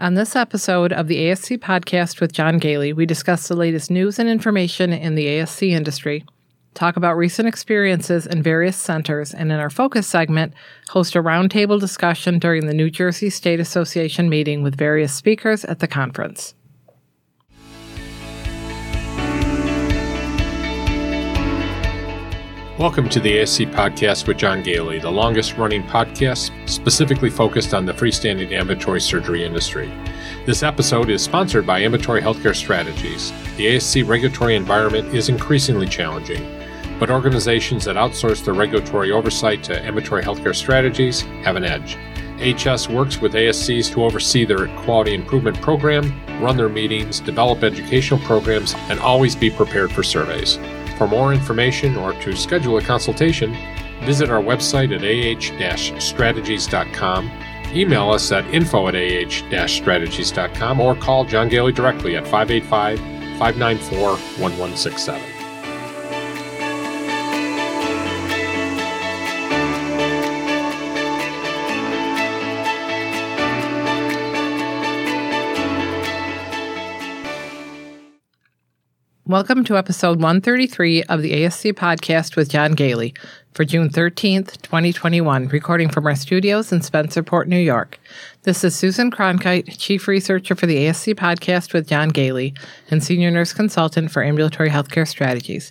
On this episode of the ASC podcast with John Gailey, we discuss the latest news and information in the ASC industry, talk about recent experiences in various centers, and in our focus segment, host a roundtable discussion during the New Jersey State Association meeting with various speakers at the conference. Welcome to the ASC podcast with John Gailey, the longest-running podcast specifically focused on the freestanding ambulatory surgery industry. This episode is sponsored by Ambulatory Healthcare Strategies. The ASC regulatory environment is increasingly challenging, but organizations that outsource their regulatory oversight to Ambulatory Healthcare Strategies have an edge. HS works with ASCs to oversee their quality improvement program, run their meetings, develop educational programs, and always be prepared for surveys. For more information or to schedule a consultation, visit our website at ah-strategies.com, email us at info@ah-strategies.com, or call John Gailey directly at 585-594-1167. Welcome to episode 133 of the ASC podcast with John Gailey for June 13th, 2021, recording from our studios in Spencerport, New York. This is Susan Cronkite, Chief Researcher for the ASC podcast with John Gailey and Senior Nurse Consultant for Ambulatory Healthcare Strategies.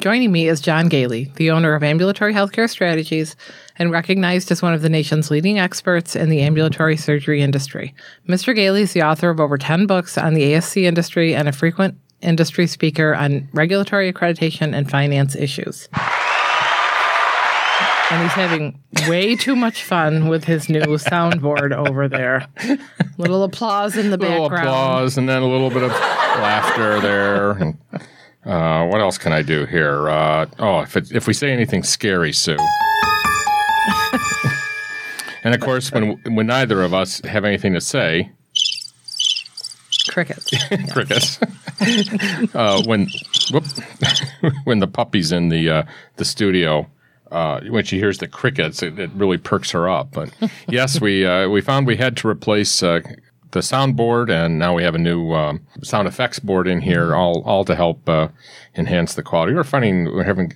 Joining me is John Gailey, the owner of Ambulatory Healthcare Strategies and recognized as one of the nation's leading experts in the ambulatory surgery industry. Mr. Gailey is the author of over 10 books on the ASC industry and a frequent industry speaker on regulatory accreditation and finance issues. And he's having way too much fun with his new soundboard over there. Little applause in the background. Little applause and then a little bit of laughter there. And, what else can I do here? If we say anything scary, Sue. And, of course, when neither of us have anything to say, crickets. Crickets. When the puppy's in the studio, when she hears the crickets, it really perks her up. But yes, we found we had to replace the soundboard, and now we have a new sound effects board in here, all to help enhance the quality. We're having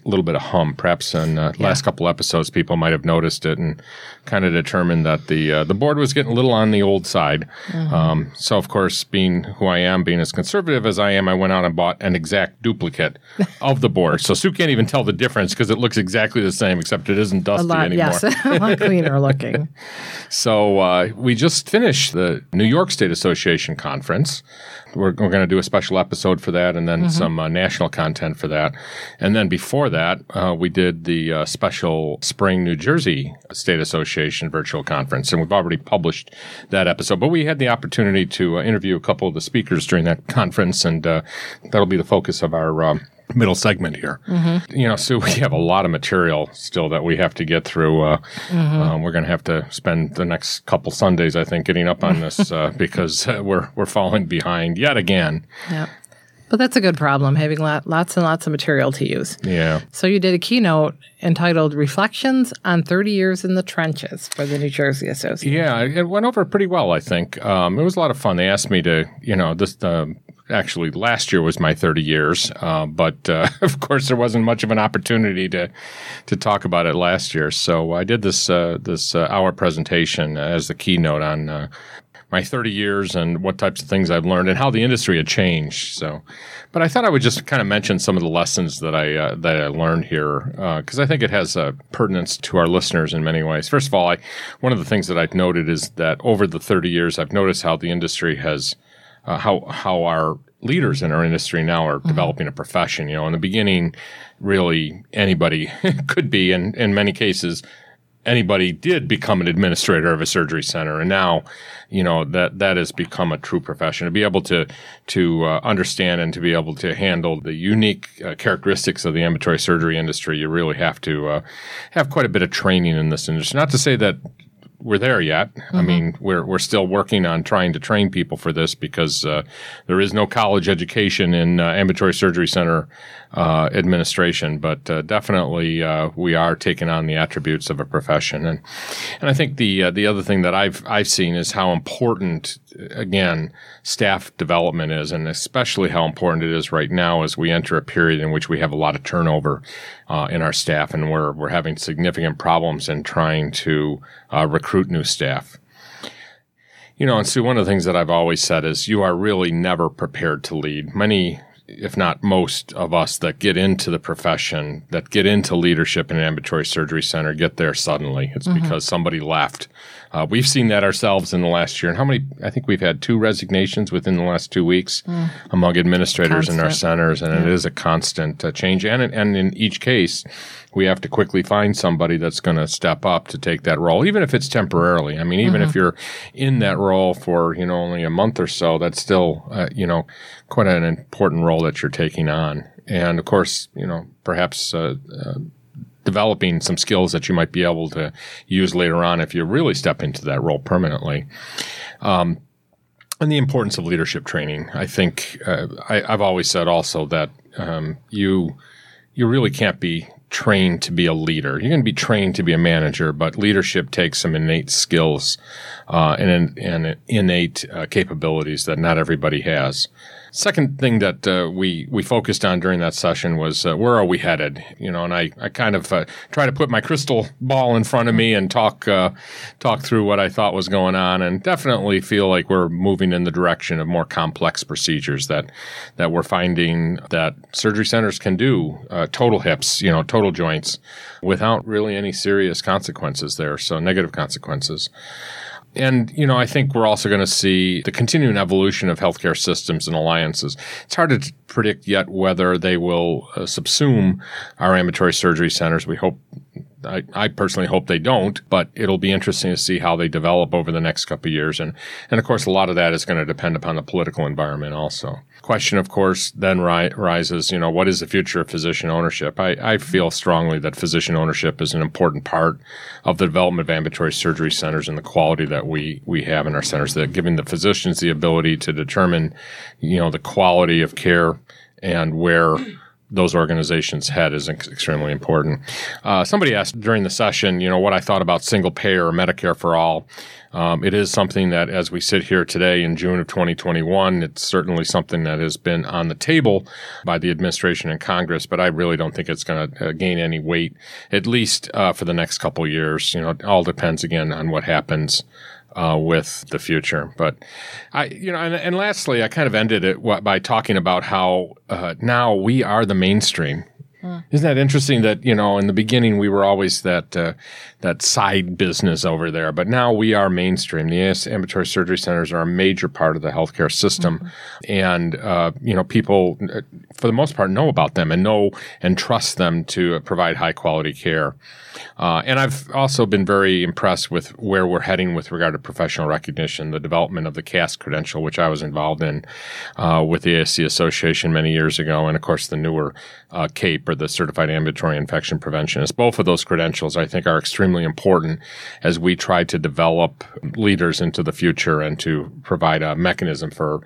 a little bit of hum, perhaps in the last couple episodes. People might have noticed it and kind of determined that the board was getting a little on the old side. Mm-hmm. So, of course, being who I am, being as conservative as I am, I went out and bought an exact duplicate of the board. So Sue can't even tell the difference because it looks exactly the same, except it isn't dusty anymore. Yes, a lot cleaner looking. So we just finished the New York State Association conference. We're going to do a special episode for that, and then some national content for that. And then before that, we did the special spring New Jersey State Association virtual conference, and we've already published that episode. But we had the opportunity to interview a couple of the speakers during that conference, and that'll be the focus of our middle segment here. Mm-hmm. You know, Sue, we have a lot of material still that we have to get through. We're going to have to spend the next couple Sundays, I think, getting up on this because we're falling behind yet again. Yeah. But that's a good problem, having lots and lots of material to use. Yeah. So you did a keynote entitled Reflections on 30 Years in the Trenches for the New Jersey Association. Yeah, it went over pretty well, I think. It was a lot of fun. They asked me to, actually, last year was my 30 years, but of course there wasn't much of an opportunity to talk about it last year. So I did this hour presentation as the keynote on my 30 years and what types of things I've learned and how the industry had changed. So, but I thought I would just kind of mention some of the lessons that I learned here because I think it has a pertinence to our listeners in many ways. First of all, one of the things that I've noted is that over the 30 years, I've noticed how the industry has how our leaders in our industry now are developing a profession. You know, in the beginning, really anybody could be, and in many cases, anybody did become an administrator of a surgery center. And now, you know, that has become a true profession. To be able to understand and to be able to handle the unique characteristics of the ambulatory surgery industry, you really have to have quite a bit of training in this industry. Not to say that we're there yet. Mm-hmm. I mean, we're still working on trying to train people for this because there is no college education in ambulatory surgery center administration, but definitely we are taking on the attributes of a profession. And I think the other thing that I've seen is how important, again, staff development is, and especially how important it is right now as we enter a period in which we have a lot of turnover in our staff, and we're having significant problems in trying to recruit new staff. You know, and Sue, one of the things that I've always said is you are really never prepared to lead. Many, if not most of us that get into the profession, that get into leadership in an ambulatory surgery center, get there suddenly. It's mm-hmm. because somebody left. We've seen that ourselves in the last year. And how many, I think we've had 2 resignations within the last 2 weeks among administrators in our centers. And it is a constant change. And in each case, we have to quickly find somebody that's going to step up to take that role, even if it's temporarily. I mean, even mm-hmm. if you're in that role for, you know, only a month or so, that's still, you know, quite an important role that you're taking on. And of course, you know, perhaps developing some skills that you might be able to use later on if you really step into that role permanently. And the importance of leadership training. I think I've always said also that you really can't be trained to be a leader. You can be trained to be a manager, but leadership takes some innate skills and innate capabilities that not everybody has. Second thing that we focused on during that session was where are we headed? You know, and I kind of try to put my crystal ball in front of me and talk through what I thought was going on, and definitely feel like we're moving in the direction of more complex procedures that we're finding that surgery centers can do, total hips, you know, total joints, without really any serious consequences there, so negative consequences. And, you know, I think we're also going to see the continuing evolution of healthcare systems and alliances. It's hard to predict yet whether they will subsume our ambulatory surgery centers. We hope, I personally hope they don't, but it'll be interesting to see how they develop over the next couple of years. And of course, a lot of that is going to depend upon the political environment also. Question, of course, then rises, you know, what is the future of physician ownership? I feel strongly that physician ownership is an important part of the development of ambulatory surgery centers and the quality that we have in our centers, that giving the physicians the ability to determine, you know, the quality of care and where those organizations head is extremely important. Somebody asked during the session, you know, what I thought about single payer or Medicare for all. It is something that, as we sit here today in June of 2021, it's certainly something that has been on the table by the administration and Congress, but I really don't think it's going to gain any weight, at least for the next couple of years. You know, it all depends, again, on what happens with the future. But I, you know, and lastly, I kind of ended it by talking about how now we are the mainstream. Isn't that interesting that, you know, in the beginning we were always that side business over there, but now we are mainstream. The ambulatory surgery centers are a major part of the healthcare system, mm-hmm. and, you know, people, for the most part, know about them and know and trust them to provide high-quality care. And I've also been very impressed with where we're heading with regard to professional recognition, the development of the CAS credential, which I was involved in with the ASC Association many years ago, and, of course, the newer CAPE, or the Certified Ambulatory Infection Preventionist. Both of those credentials, I think, are extremely important as we try to develop leaders into the future and to provide a mechanism for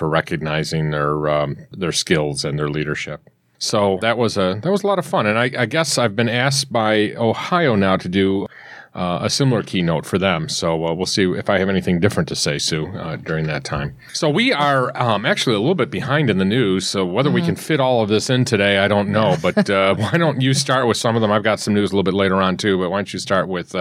recognizing their skills and their leadership. So that was a lot of fun, and I guess I've been asked by Ohio now to do a similar keynote for them. So we'll see if I have anything different to say, Sue, during that time. So we are actually a little bit behind in the news. So whether mm-hmm. we can fit all of this in today, I don't know. But why don't you start with some of them? I've got some news a little bit later on, too. But why don't you start with,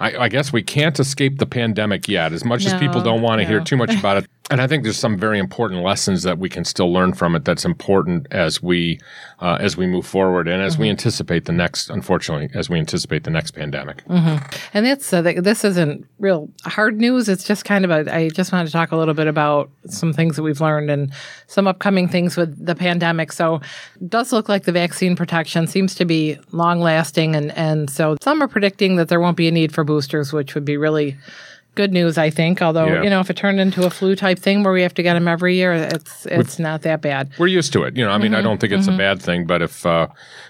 I guess we can't escape the pandemic yet, as much as people don't want to hear too much about it. And I think there's some very important lessons that we can still learn from it that's important as we move forward and as mm-hmm. we anticipate the next, unfortunately, as we anticipate the next pandemic. Mm-hmm. And it's, this isn't real hard news. It's just kind of I just wanted to talk a little bit about some things that we've learned and some upcoming things with the pandemic. So it does look like the vaccine protection seems to be long lasting. And so some are predicting that there won't be a need for boosters, which would be really good news, I think, although, you know, if it turned into a flu-type thing where we have to get them every year, it's not that bad. We're used to it. You know, I mean, mm-hmm, I don't think it's mm-hmm. a bad thing, but if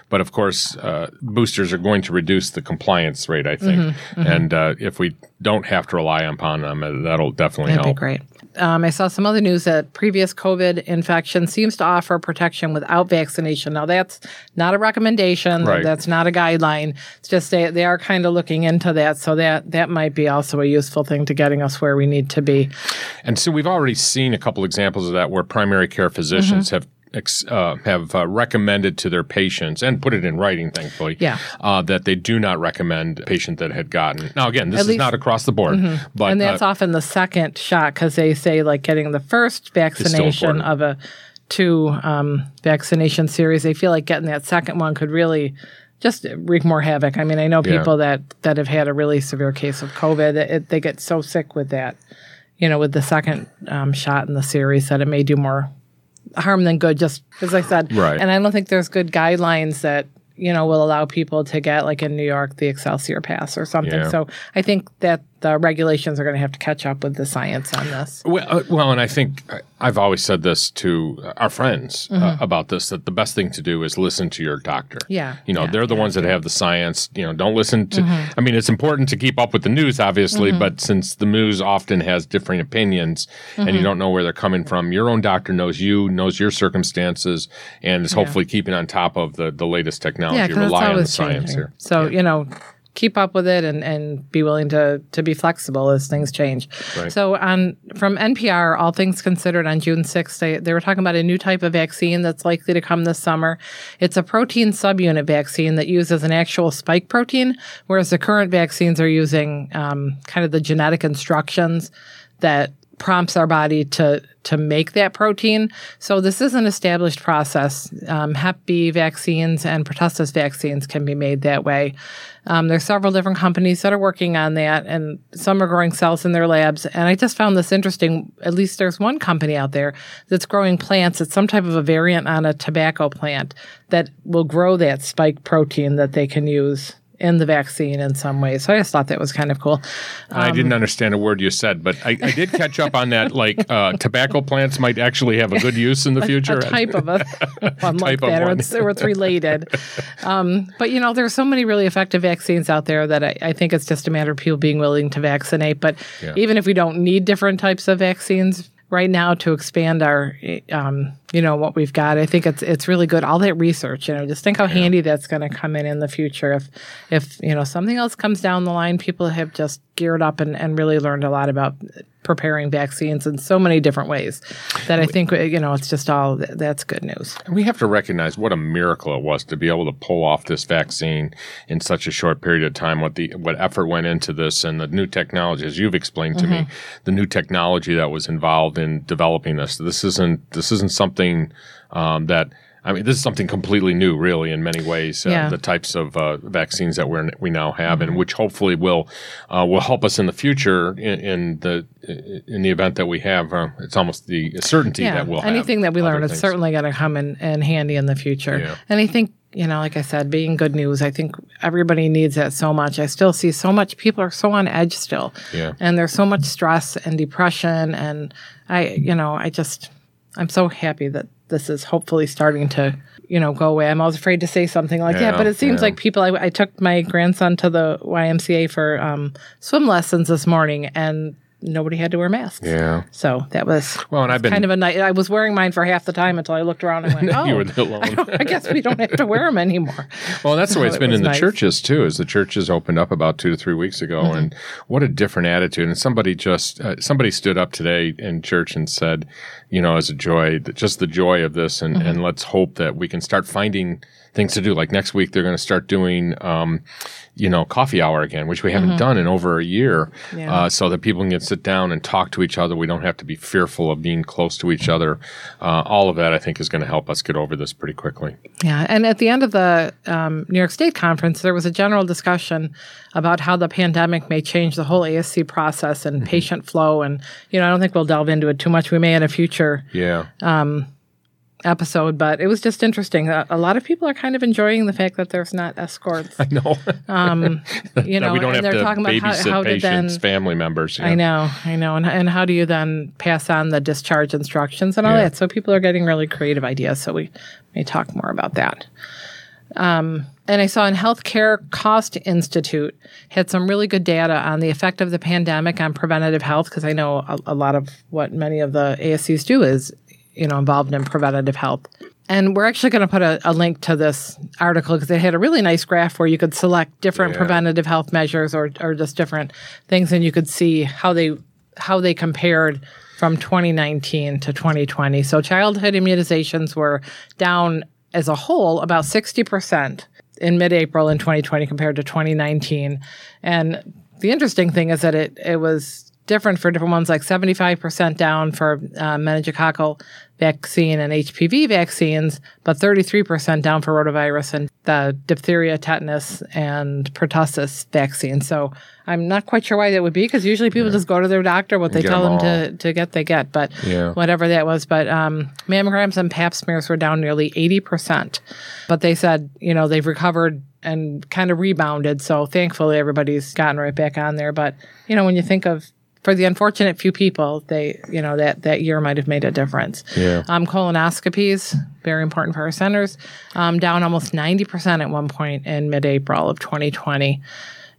But of course, boosters are going to reduce the compliance rate, I think. Mm-hmm, mm-hmm. And if we don't have to rely upon them, that'll definitely help. That'd be great. I saw some other news that previous COVID infection seems to offer protection without vaccination. Now, that's not a recommendation. Right. That's not a guideline. It's just they are kind of looking into that. So that might be also a useful thing to getting us where we need to be. And so we've already seen a couple examples of that where primary care physicians mm-hmm. have recommended to their patients, and put it in writing, thankfully, that they do not recommend a patient that had gotten. Now, again, this is not across the board. Mm-hmm. But, and that's often the second shot, because they say like getting the first vaccination of a two vaccination series, they feel like getting that second one could really just wreak more havoc. I mean, I know people that have had a really severe case of COVID, they get so sick with that, with the second shot in the series that it may do more harm than good, just as I said. Right. And I don't think there's good guidelines that, will allow people to get, like in New York, the Excelsior Pass or something. Yeah. So I think that the regulations are going to have to catch up with the science on this. Well, and I think I've always said this to our friends mm-hmm. About this, that the best thing to do is listen to your doctor. Yeah. They're the ones that have the science. Don't listen to mm-hmm. – I mean, it's important to keep up with the news, obviously, mm-hmm. but since the news often has different opinions mm-hmm. and you don't know where they're coming from, your own doctor knows your circumstances, and is hopefully keeping on top of the latest technology. Yeah, rely on the science here. So, keep up with it and be willing to be flexible as things change. Right. So from NPR, All Things Considered, on June 6th, they were talking about a new type of vaccine that's likely to come this summer. It's a protein subunit vaccine that uses an actual spike protein, whereas the current vaccines are using kind of the genetic instructions that prompts our body to make that protein. So this is an established process. Hep B vaccines and pertussis vaccines can be made that way. There's several different companies that are working on that, and some are growing cells in their labs. And I just found this interesting. At least there's one company out there that's growing plants. It's some type of a variant on a tobacco plant that will grow that spike protein that they can use in the vaccine in some way. So I just thought that was kind of cool. I didn't understand a word you said, but I did catch up on that. Like tobacco plants might actually have a good use in the future. Or it's related. But, there's so many really effective vaccines out there that I think it's just a matter of people being willing to vaccinate. But even if we don't need different types of vaccines right now to expand our, what we've got, I think it's really good. All that research, just think how handy that's going to come in the future. If something else comes down the line, people have just geared up and really learned a lot about preparing vaccines in so many different ways that I think, it's just all, that's good news. And we have to recognize what a miracle it was to be able to pull off this vaccine in such a short period of time, what effort went into this, and the new technology, as you've explained to mm-hmm. me, the new technology that was involved in developing this. This isn't something this is something completely new, really, in many ways, the types of vaccines that we now have, mm-hmm. and which hopefully will help us in the future in the event that we have. It's almost the certainty that we'll have. Anything that we learn is certainly going to come in handy in the future. Yeah. And I think, like I said, being good news, I think everybody needs that so much. I still see so much. People are so on edge still. Yeah. And there's so much stress and depression. And I'm so happy that this is hopefully starting to, go away. I'm always afraid to say something like that, but it seems like people, I took my grandson to the YMCA for swim lessons this morning, and nobody had to wear masks. Yeah. So that was kind of a night. I was wearing mine for half the time until I looked around and went, you were alone. I guess we don't have to wear them anymore. Well, that's the way it's been in the churches, too, as the churches opened up about 2 to 3 weeks ago. Mm-hmm. And what a different attitude. And somebody stood up today in church and said, as a joy, just the joy of this. And, mm-hmm. and let's hope that we can start finding things to do. Like next week, they're going to start doing, coffee hour again, which we haven't mm-hmm. done in over a year, so that people can get sit down and talk to each other. We don't have to be fearful of being close to each other. All of that, I think, is going to help us get over this pretty quickly. Yeah, and at the end of the New York State Conference, there was a general discussion about how the pandemic may change the whole ASC process and mm-hmm. patient flow. And, I don't think we'll delve into it too much. We may in a future episode, but it was just interesting. A lot of people are kind of enjoying the fact that there's not escorts. I know. We don't have to babysit patients, family members. Yeah. I know. And how do you then pass on the discharge instructions and all that? So people are getting really creative ideas. So we may talk more about that. And I saw in Healthcare Cost Institute had some really good data on the effect of the pandemic on preventative health, because I know a lot of what many of the ASCs do is, you know, involved in preventative health. And we're actually going to put a link to this article because it had a really nice graph where you could select different preventative health measures or just different things, and you could see how they compared from 2019 to 2020. So childhood immunizations were down as a whole about 60% in mid-April in 2020 compared to 2019. And the interesting thing is that it was different for different ones, like 75% down for meningococcal vaccine and HPV vaccines, but 33% down for rotavirus and the diphtheria, tetanus, and pertussis vaccine. So I'm not quite sure why that would be, because usually people just go to their doctor, what they tell them to get, they get, but whatever that was. But mammograms and pap smears were down nearly 80%. But they said, you know, they've recovered and kind of rebounded. So thankfully, everybody's gotten right back on there. But, you know, when you think of for the unfortunate few people, they, you know, that year might have made a difference. Yeah. Colonoscopies, very important for our centers, down almost 90% at one point in mid-April of 2020.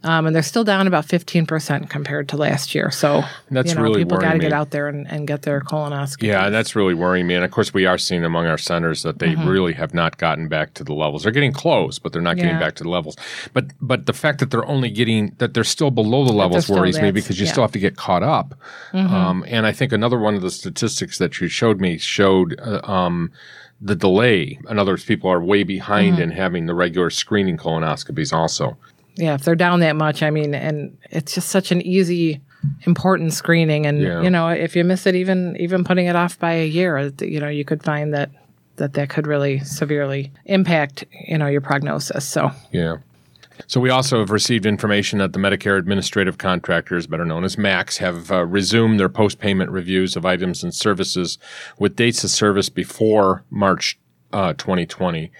And they're still down about 15% compared to last year. So that's really people got to get out there and get their colonoscopy. Yeah, that's really worrying me. And of course, we are seeing among our centers that they really have not gotten back to the levels. They're getting close, but they're not getting back to the levels. But the fact that they're only getting that they're still below the levels worries me, because you still have to get caught up. And I think another one of the statistics that you showed me showed the delay. In other words, people are way behind in having the regular screening colonoscopies also. Yeah, if they're down that much, I mean, and it's just such an easy, important screening. And, you know, if you miss it, even putting it off by a year, you know, you could find that could really severely impact, you know, your prognosis. So, yeah. So we also have received information that the Medicare Administrative Contractors, better known as MACs, have resumed their post-payment reviews of items and services with dates of service before March 2020.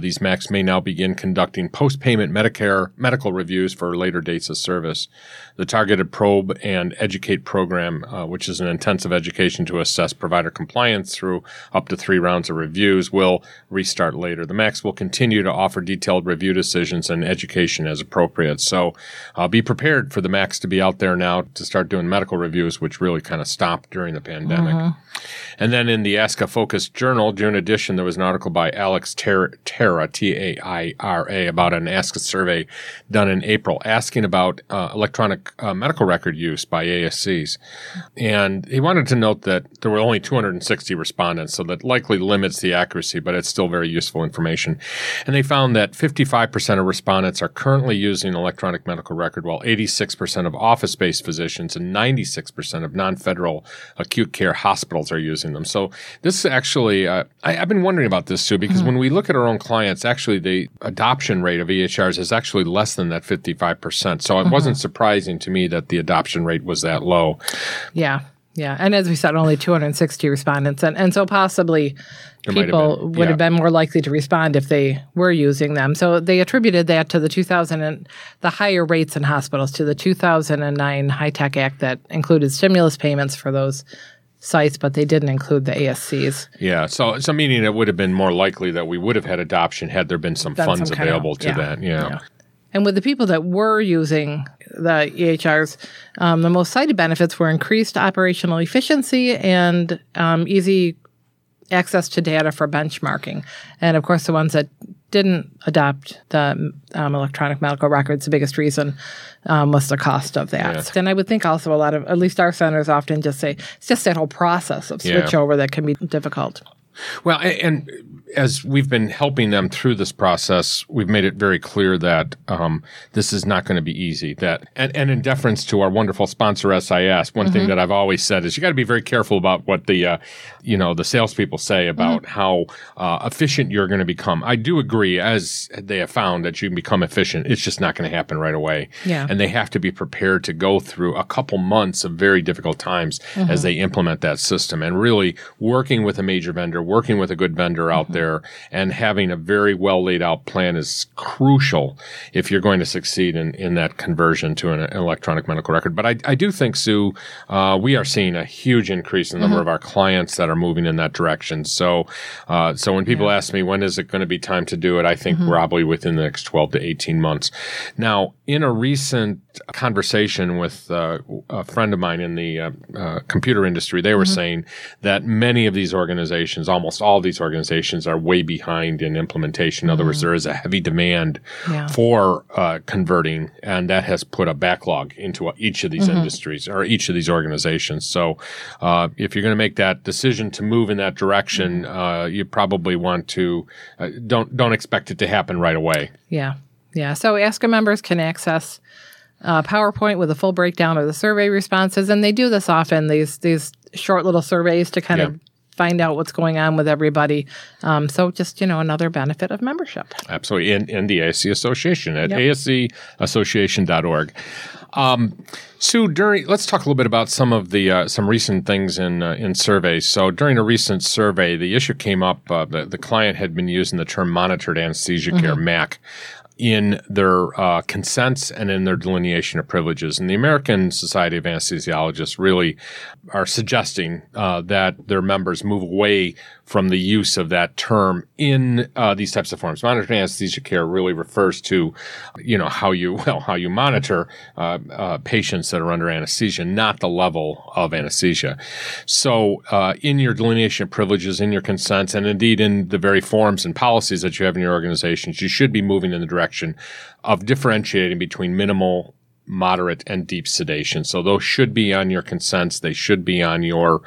These MACs may now begin conducting post-payment Medicare medical reviews for later dates of service. The Targeted Probe and Educate program, which is an intensive education to assess provider compliance through up to 3 rounds of reviews, will restart later. The MACs will continue to offer detailed review decisions and education as appropriate. So be prepared for the MACs to be out there now to start doing medical reviews, which really kind of stopped during the pandemic. And then in the ASCA focused Journal, June edition, there was an article by Alex Taira, T-A-I-R-A, about an ASCA survey done in April asking about electronic medical record use by ASCs. And he wanted to note that there were only 260 respondents, so that likely limits the accuracy, but it's still very useful information. And they found that 55% of respondents are currently using electronic medical record, while 86% of office-based physicians and 96% of non-federal acute care hospitals are using them. So this actually, I've been wondering about this, Sue, because when we look at our own clients, actually the adoption rate of EHRs is actually less than that 55%. So it wasn't surprising to me that the adoption rate was that low. Yeah. And as we said, only 260 respondents. And so possibly people would have been more likely to respond if they were using them. So they attributed that to the higher rates in hospitals, to the 2009 HITECH Act that included stimulus payments for those sites, but they didn't include the ASCs. Yeah, so meaning it would have been more likely that we would have had adoption had there been some funds available to that. Yeah. And with the people that were using the EHRs, the most cited benefits were increased operational efficiency and easy access to data for benchmarking. And of course, the ones that didn't adopt the electronic medical records, the biggest reason was the cost of that. Yeah. And I would think also a lot of, at least our centers often just say, it's just that whole process of switchover that can be difficult. Well, and as we've been helping them through this process, we've made it very clear that this is not going to be easy. And in deference to our wonderful sponsor SIS, one thing that I've always said is you got to be very careful about what the the salespeople say about how efficient you're going to become. I do agree, as they have found, that you can become efficient. It's just not going to happen right away. Yeah. And they have to be prepared to go through a couple months of very difficult times as they implement that system. And really working with a major vendor, vendor, working with a good vendor out there, and having a very well laid out plan is crucial if you're going to succeed in that conversion to an electronic medical record. But I do think, Sue, we are seeing a huge increase in the number of our clients that are moving in that direction. So when people ask me, when is it going to be time to do it, I think probably within the next 12 to 18 months. Now, in a recent conversation with a friend of mine in the computer industry, they were saying that many of these organizations, almost all these organizations, are way behind in implementation. In other words, there is a heavy demand for converting, and that has put a backlog into each of these industries or each of these organizations. So if you're going to make that decision to move in that direction, you probably want to don't expect it to happen right away. Yeah. Yeah. So ASCA members can access PowerPoint with a full breakdown of the survey responses. And they do this often, these short little surveys to kind of find out what's going on with everybody. So just, another benefit of membership. Absolutely. And the ASC Association at ascassociation.org. Sue, let's talk a little bit about some of the some recent things in surveys. So during a recent survey, the issue came up, the client had been using the term monitored anesthesia care, MAC, in their consents and in their delineation of privileges. And the American Society of Anesthesiologists really are suggesting that their members move away from the use of that term in these types of forms. Monitoring anesthesia care really refers to, how you monitor patients that are under anesthesia, not the level of anesthesia. So in your delineation of privileges, in your consents, and indeed in the very forms and policies that you have in your organizations, you should be moving in the direction of differentiating between minimal, moderate, and deep sedation. So those should be on your consents. They should be on your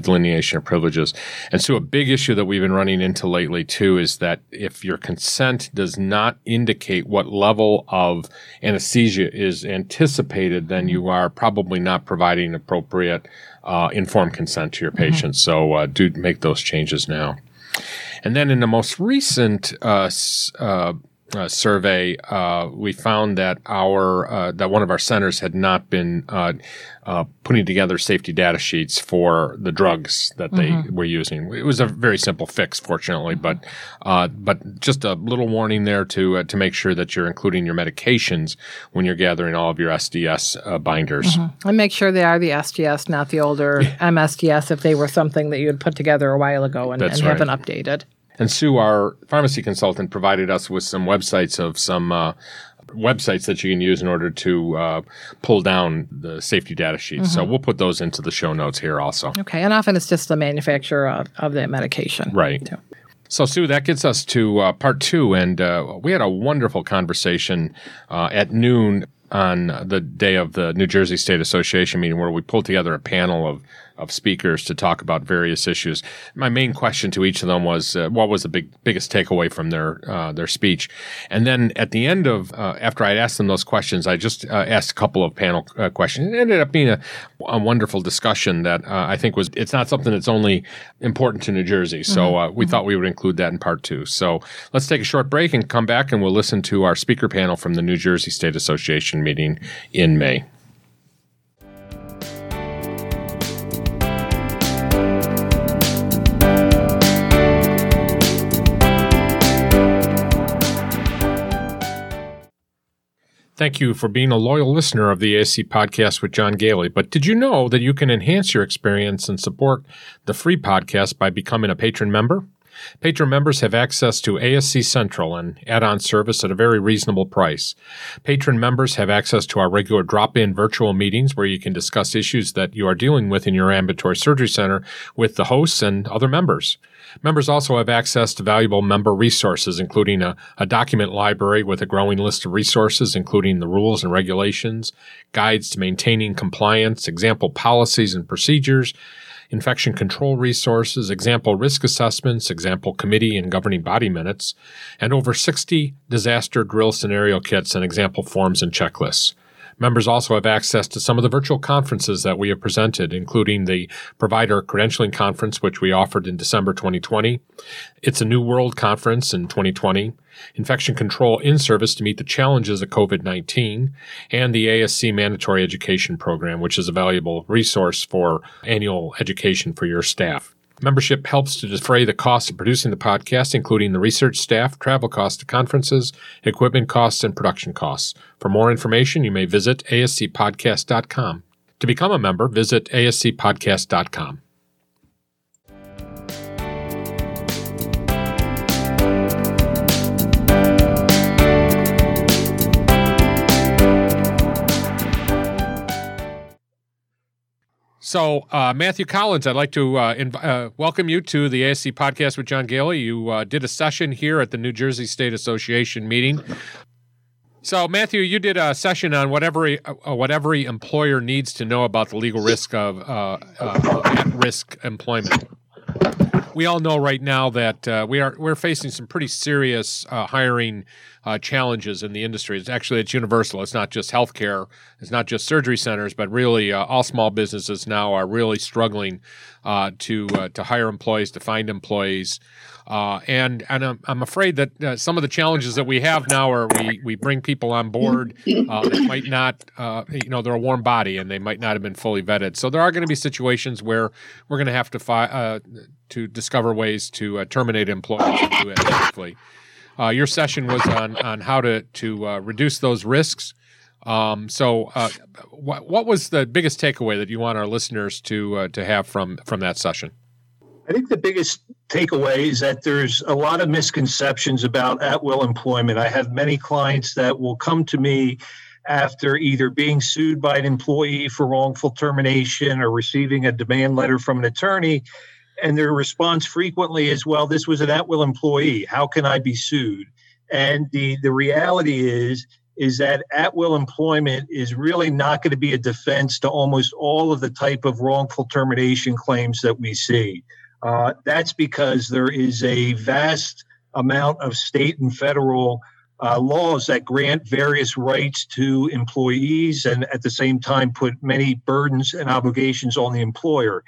delineation of privileges. And so a big issue that we've been running into lately, too, is that if your consent does not indicate what level of anesthesia is anticipated, then you are probably not providing appropriate informed consent to your patients. So do make those changes now. And then in the most recent survey, we found that that one of our centers had not been putting together safety data sheets for the drugs that they were using. It was a very simple fix, fortunately, but just a little warning there to make sure that you're including your medications when you're gathering all of your SDS binders. And make sure they are the SDS, not the older MSDS, if they were something that you had put together a while ago and haven't updated. And Sue, our pharmacy consultant, provided us with some websites of some websites that you can use in order to pull down the safety data sheet. So we'll put those into the show notes here also. Okay. And often it's just the manufacturer of that medication. Right. Too. So, Sue, that gets us to part two. And we had a wonderful conversation at noon on the day of the New Jersey State Association meeting, where we pulled together a panel of speakers to talk about various issues. My main question to each of them was, what was the biggest takeaway from their speech? And then at the end of, after I'd asked them those questions, I just asked a couple of panel questions. It ended up being a wonderful discussion that I think it's not something that's only important to New Jersey. So we thought we would include that in part two. So let's take a short break and come back, and we'll listen to our speaker panel from the New Jersey State Association meeting in May. Thank you for being a loyal listener of the ASC Podcast with John Gailey. But did you know that you can enhance your experience and support the free podcast by becoming a patron member? Patron members have access to ASC Central, an add-on service at a very reasonable price. Patron members have access to our regular drop-in virtual meetings, where you can discuss issues that you are dealing with in your ambulatory surgery center with the hosts and other members. Members also have access to valuable member resources, including a document library with a growing list of resources, including the rules and regulations, guides to maintaining compliance, example policies and procedures, infection control resources, example risk assessments, example committee and governing body minutes, and over 60 disaster drill scenario kits and example forms and checklists. Members also have access to some of the virtual conferences that we have presented, including the Provider Credentialing Conference, which we offered in December 2020. It's a New World Conference in 2020. Infection Control in-Service to Meet the Challenges of COVID-19, and the ASC Mandatory Education Program, which is a valuable resource for annual education for your staff. Membership helps to defray the costs of producing the podcast, including the research staff, travel costs to conferences, equipment costs, and production costs. For more information, you may visit ascpodcast.com. To become a member, visit ascpodcast.com. So, Matthew Collins, I'd like to welcome you to the ASC Podcast with John Gailey. You did a session here at the New Jersey State Association meeting. So, Matthew, you did a session on what every employer needs to know about the legal risk of at-risk employment. We all know right now that we're facing some pretty serious hiring challenges in the industry. It's universal. It's not just healthcare. It's not just surgery centers, but really all small businesses now are really struggling to hire employees, to find employees. And I'm afraid that some of the challenges that we have now are we bring people on board that might not, they're a warm body and they might not have been fully vetted. So there are going to be situations where we're going to have to discover ways to terminate employees and do it safely. Your session was on how to reduce those risks. What was the biggest takeaway that you want our listeners to have from that session? I think the biggest takeaway is that there's a lot of misconceptions about at-will employment. I have many clients that will come to me after either being sued by an employee for wrongful termination or receiving a demand letter from an attorney, and their response frequently is, well, this was an at-will employee. How can I be sued? And the reality is that at-will employment is really not going to be a defense to almost all of the type of wrongful termination claims that we see. That's because there is a vast amount of state and federal laws that grant various rights to employees and at the same time put many burdens and obligations on the employer.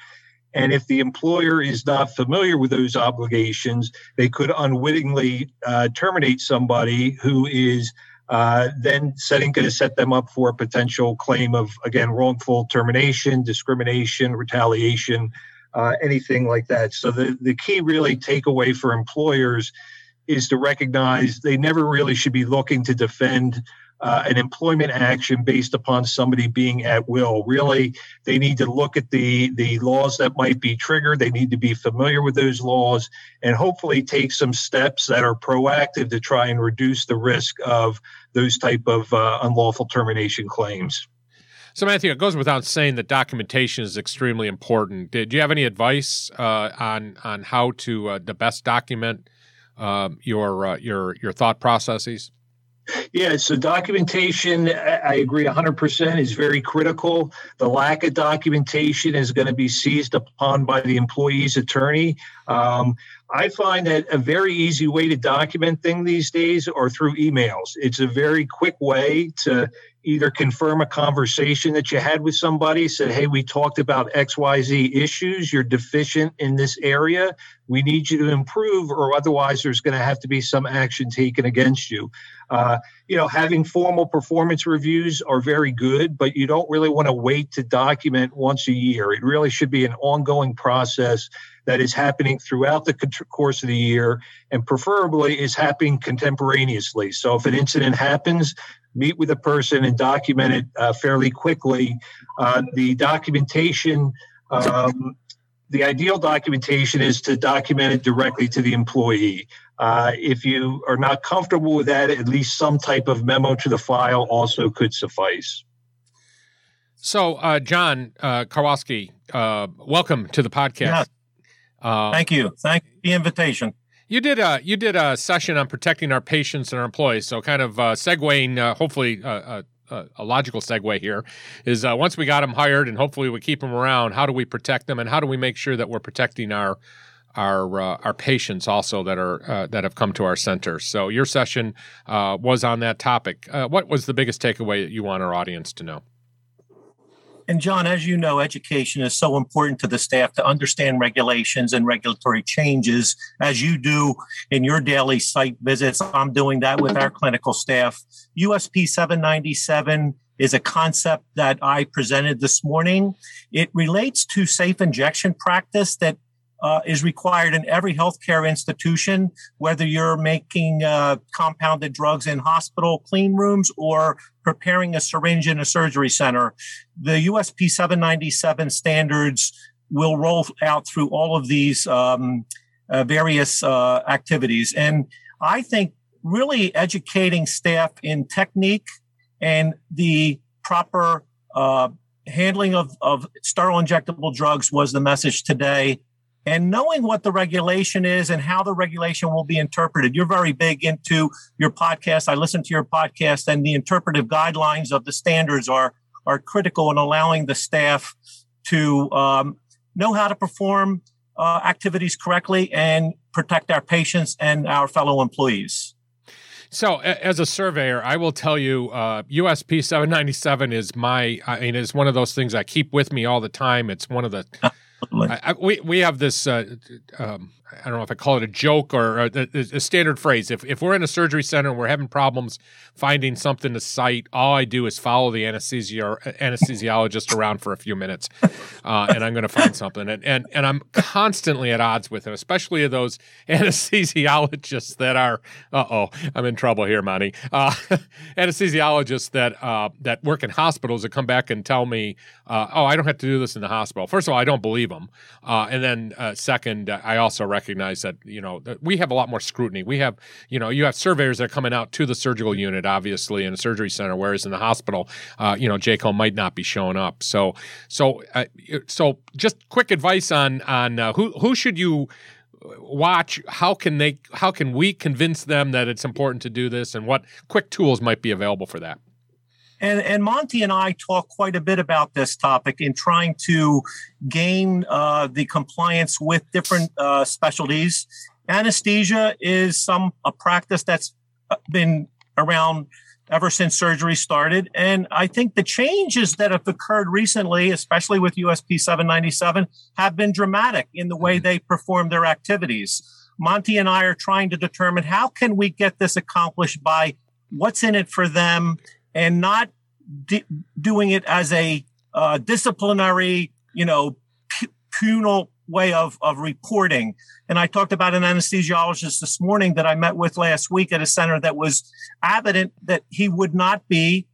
And if the employer is not familiar with those obligations, they could unwittingly terminate somebody who is then going to set them up for a potential claim of, again, wrongful termination, discrimination, retaliation, anything like that. So the key really takeaway for employers is to recognize they never really should be looking to defend an employment action based upon somebody being at will. Really, they need to look at the laws that might be triggered. They need to be familiar with those laws and hopefully take some steps that are proactive to try and reduce the risk of those type of unlawful termination claims. So, Matthew, it goes without saying that documentation is extremely important. Did you have any advice on how to the best document your thought processes? Yeah, so documentation, I agree 100%, is very critical. The lack of documentation is going to be seized upon by the employee's attorney. I find that a very easy way to document things these days are through emails. It's a very quick way to either confirm a conversation that you had with somebody, said, hey, we talked about XYZ issues, you're deficient in this area, we need you to improve, or otherwise there's going to have to be some action taken against you. Having formal performance reviews are very good, but you don't really want to wait to document once a year. It really should be an ongoing process that is happening throughout the course of the year and preferably is happening contemporaneously. So if an incident happens, meet with a person and document it fairly quickly. The documentation, the ideal documentation is to document it directly to the employee. If you are not comfortable with that, at least some type of memo to the file also could suffice. So, John Kowalski, welcome to the podcast. Yeah. Thank you. Thank you for the invitation. You did a session on protecting our patients and our employees. So kind of segueing, hopefully a logical segue here is once we got them hired and hopefully we keep them around, how do we protect them and how do we make sure that we're protecting our patients also that have come to our center? So your session was on that topic. What was the biggest takeaway that you want our audience to know? And John, as you know, education is so important to the staff to understand regulations and regulatory changes. As you do in your daily site visits, I'm doing that with our clinical staff. USP 797 is a concept that I presented this morning. It relates to safe injection practice that is required in every healthcare institution, whether you're making compounded drugs in hospital clean rooms or preparing a syringe in a surgery center. The USP 797 standards will roll out through all of these various activities. And I think really educating staff in technique and the proper handling of sterile injectable drugs was the message today. And knowing what the regulation is and how the regulation will be interpreted. You're very big into your podcast. I listen to your podcast, and the interpretive guidelines of the standards are critical in allowing the staff to know how to perform activities correctly and protect our patients and our fellow employees. So as a surveyor, I will tell you, USP 797 is is one of those things I keep with me all the time. It's one of the... We have this, I don't know if I call it a joke or a standard phrase. If we're in a surgery center and we're having problems finding something to cite, all I do is follow the anesthesiologist around for a few minutes, and I'm going to find something. And I'm constantly at odds with him, especially those anesthesiologists that are, I'm in trouble here, Monty. Anesthesiologists that work in hospitals that come back and tell me, I don't have to do this in the hospital. First of all, I don't believe them. And then second, I also recognize that, that we have a lot more scrutiny. We have, you have surveyors that are coming out to the surgical unit, obviously, in a surgery center, whereas in the hospital, JCO might not be showing up. So just quick advice on who should you watch? How can we convince them that it's important to do this, and what quick tools might be available for that? And Monty and I talk quite a bit about this topic in trying to gain the compliance with different specialties. Anesthesia is a practice that's been around ever since surgery started. And I think the changes that have occurred recently, especially with USP 797, have been dramatic in the way they perform their activities. Monty and I are trying to determine how can we get this accomplished by what's in it for them, and not doing it as a disciplinary, penal way of reporting. And I talked about an anesthesiologist this morning that I met with last week at a center that was evident that he would not be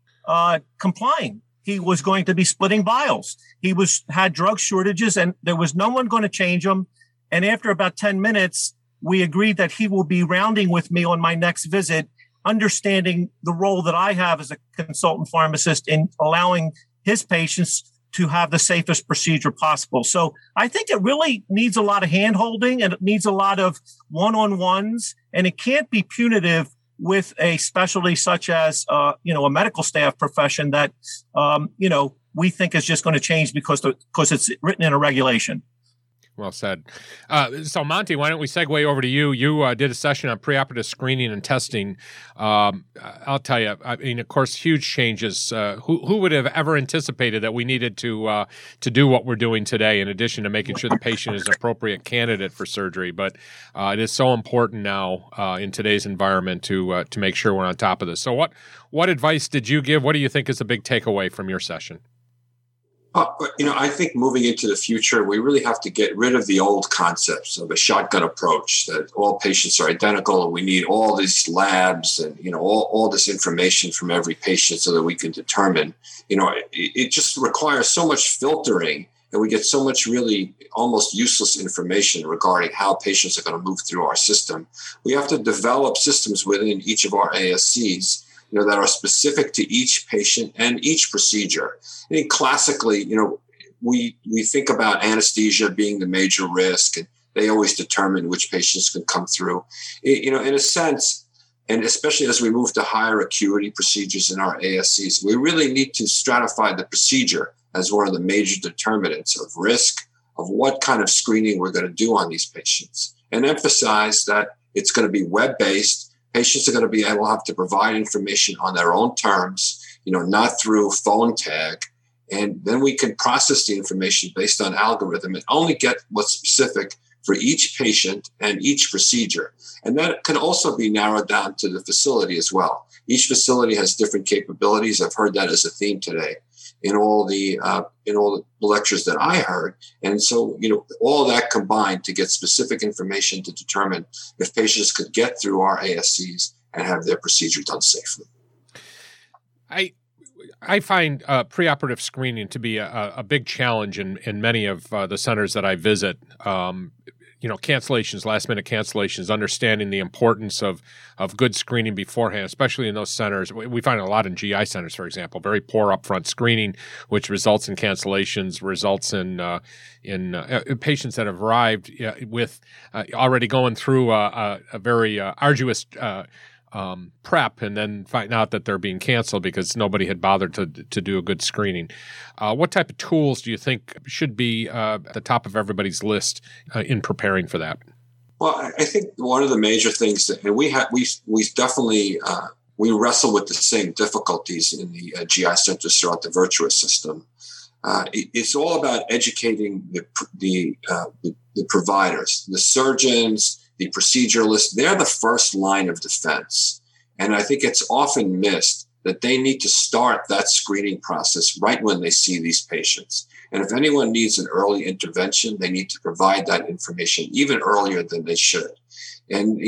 complying. He was going to be splitting vials. He had drug shortages, and there was no one going to change him. And after about 10 minutes, we agreed that he will be rounding with me on my next visit, understanding the role that I have as a consultant pharmacist in allowing his patients to have the safest procedure possible. So I think it really needs a lot of hand-holding, and it needs a lot of one-on-ones, and it can't be punitive with a specialty such as, a medical staff profession that, we think is just going to change because it's written in a regulation. Well said. So Monty, why don't we segue over to you? You did a session on preoperative screening and testing. I'll tell you, I mean, of course, huge changes. Who would have ever anticipated that we needed to do what we're doing today, in addition to making sure the patient is an appropriate candidate for surgery? But it is so important now in today's environment to make sure we're on top of this. So what advice did you give? What do you think is the big takeaway from your session? I think moving into the future, we really have to get rid of the old concepts of a shotgun approach that all patients are identical and we need all these labs and, all this information from every patient so that we can determine. It just requires so much filtering, and we get so much really almost useless information regarding how patients are going to move through our system. We have to develop systems within each of our ASCs that are specific to each patient and each procedure. I think classically, we think about anesthesia being the major risk, and they always determine which patients can come through. In a sense, and especially as we move to higher acuity procedures in our ASCs, we really need to stratify the procedure as one of the major determinants of risk, of what kind of screening we're going to do on these patients, and emphasize that it's going to be web-based. Patients are going to be able to have to provide information on their own terms, not through phone tag. And then we can process the information based on algorithm and only get what's specific for each patient and each procedure. And that can also be narrowed down to the facility as well. Each facility has different capabilities. I've heard that as a theme today. in all the lectures that I heard. And so, all that combined to get specific information to determine if patients could get through our ASCs and have their procedure done safely. I find preoperative screening to be a big challenge in many of the centers that I visit. Cancellations, last minute cancellations, understanding the importance of good screening beforehand, especially in those centers. We find a lot in GI centers, for example, very poor upfront screening, which results in cancellations, results in patients that have arrived with already going through a very arduous prep and then find out that they're being canceled because nobody had bothered to do a good screening. What type of tools do you think should be at the top of everybody's list in preparing for that? Well, I think one of the major things that we wrestle with the same difficulties in the GI centers throughout the virtuous system. It's all about educating the providers, the surgeons, the proceduralists. They're the first line of defense. And I think it's often missed that they need to start that screening process right when they see these patients. And if anyone needs an early intervention, they need to provide that information even earlier than they should. And,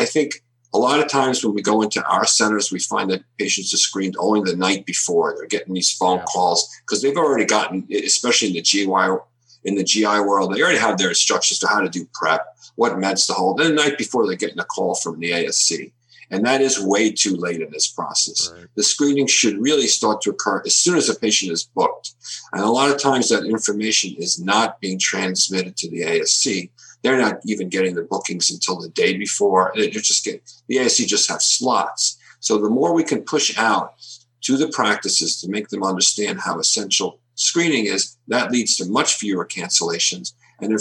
I think a lot of times when we go into our centers, we find that patients are screened only the night before. They're getting these phone calls because they've already gotten, especially in the GI world, they already have their instructions to how to do prep, what meds to hold. And the night before, they're getting a call from the ASC. And that is way too late in this process. Right. The screening should really start to occur as soon as a patient is booked. And a lot of times that information is not being transmitted to the ASC. They're not even getting the bookings until the day before. They're just the ASC just have slots. So the more we can push out to the practices to make them understand how essential screening is, that leads to much fewer cancellations. And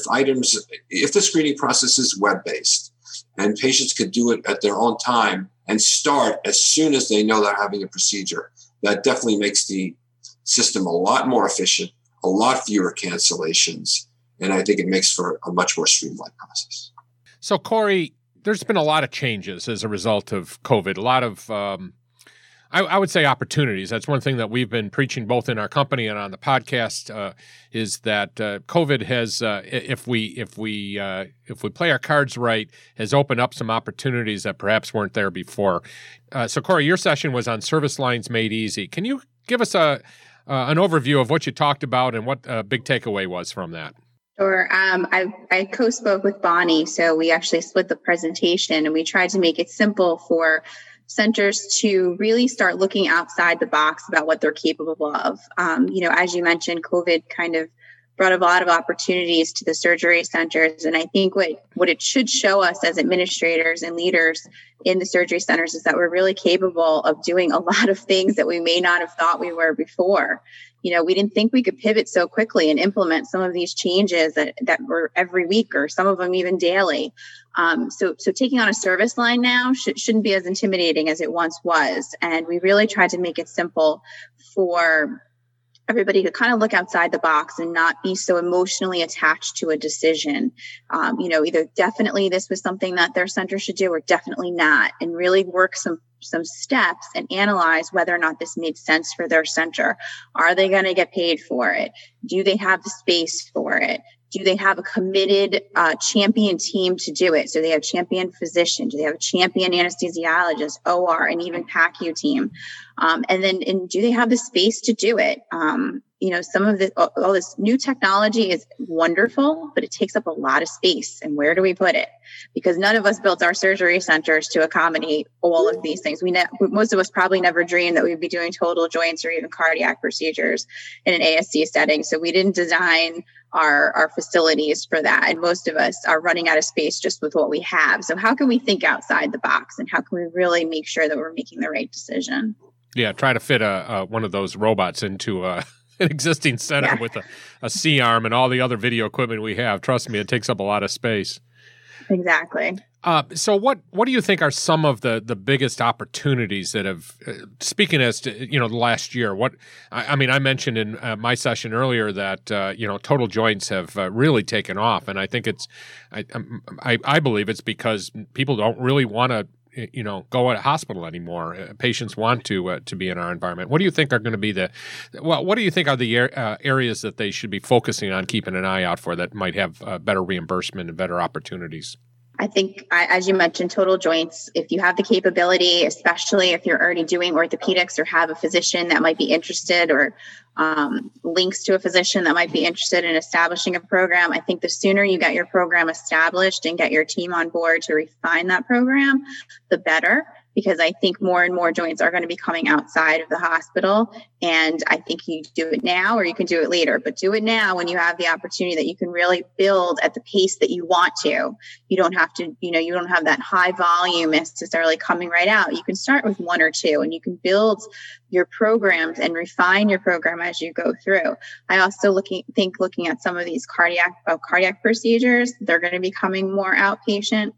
if the screening process is web-based and patients could do it at their own time and start as soon as they know they're having a procedure, that definitely makes the system a lot more efficient, a lot fewer cancellations. And I think it makes for a much more streamlined process. So, Corey, there's been a lot of changes as a result of COVID, a lot of I would say opportunities. That's one thing that we've been preaching both in our company and on the podcast is that COVID has, if we play our cards right, has opened up some opportunities that perhaps weren't there before. So, Corey, your session was on service lines made easy. Can you give us an overview of what you talked about and what a big takeaway was from that? Sure. I co-spoke with Bonnie, so we actually split the presentation and we tried to make it simple for centers to really start looking outside the box about what they're capable of. As you mentioned, COVID kind of brought a lot of opportunities to the surgery centers. And I think what it should show us as administrators and leaders in the surgery centers is that we're really capable of doing a lot of things that we may not have thought we were before. We didn't think we could pivot so quickly and implement some of these changes that were every week or some of them even daily. So taking on a service line now shouldn't be as intimidating as it once was. And we really tried to make it simple for everybody to kind of look outside the box and not be so emotionally attached to a decision. Either definitely this was something that their center should do or definitely not, and really work some steps and analyze whether or not this made sense for their center. Are they going to get paid for it? Do they have the space for it? Do they have a committed champion team to do it? So they have champion physician, do they have a champion anesthesiologist, OR, and even PACU team? And do they have the space to do it? Some of all this new technology is wonderful, but it takes up a lot of space. And where do we put it? Because none of us built our surgery centers to accommodate all of these things. Most of us probably never dreamed that we'd be doing total joints or even cardiac procedures in an ASC setting. So we didn't design our facilities for that. And most of us are running out of space just with what we have. So how can we think outside the box and how can we really make sure that we're making the right decision? Yeah, try to fit one of those robots into an existing center with a C-arm and all the other video equipment we have. Trust me, it takes up a lot of space. Exactly. So what do you think are some of the biggest opportunities that have, speaking as to, the last year, I mentioned in my session earlier that, total joints have really taken off. And I think I believe it's because people don't really want to you know, go at a hospital anymore. Patients want to be in our environment. What do you think are going to be the what do you think are the areas that they should be focusing on, keeping an eye out for, that might have better reimbursement and better opportunities? I think, as you mentioned, total joints, if you have the capability, especially if you're already doing orthopedics or have a physician that might be interested, or links to a physician that might be interested in establishing a program, I think the sooner you get your program established and get your team on board to refine that program, the better, because I think more and more joints are going to be coming outside of the hospital. And I think you do it now or you can do it later, but do it now when you have the opportunity that you can really build at the pace that you want to. You don't have to, you know, you don't have that high volume necessarily coming right out. You can start with one or two and you can build your programs and refine your program as you go through. I also looking at some of these cardiac procedures, they're going to be coming more outpatient.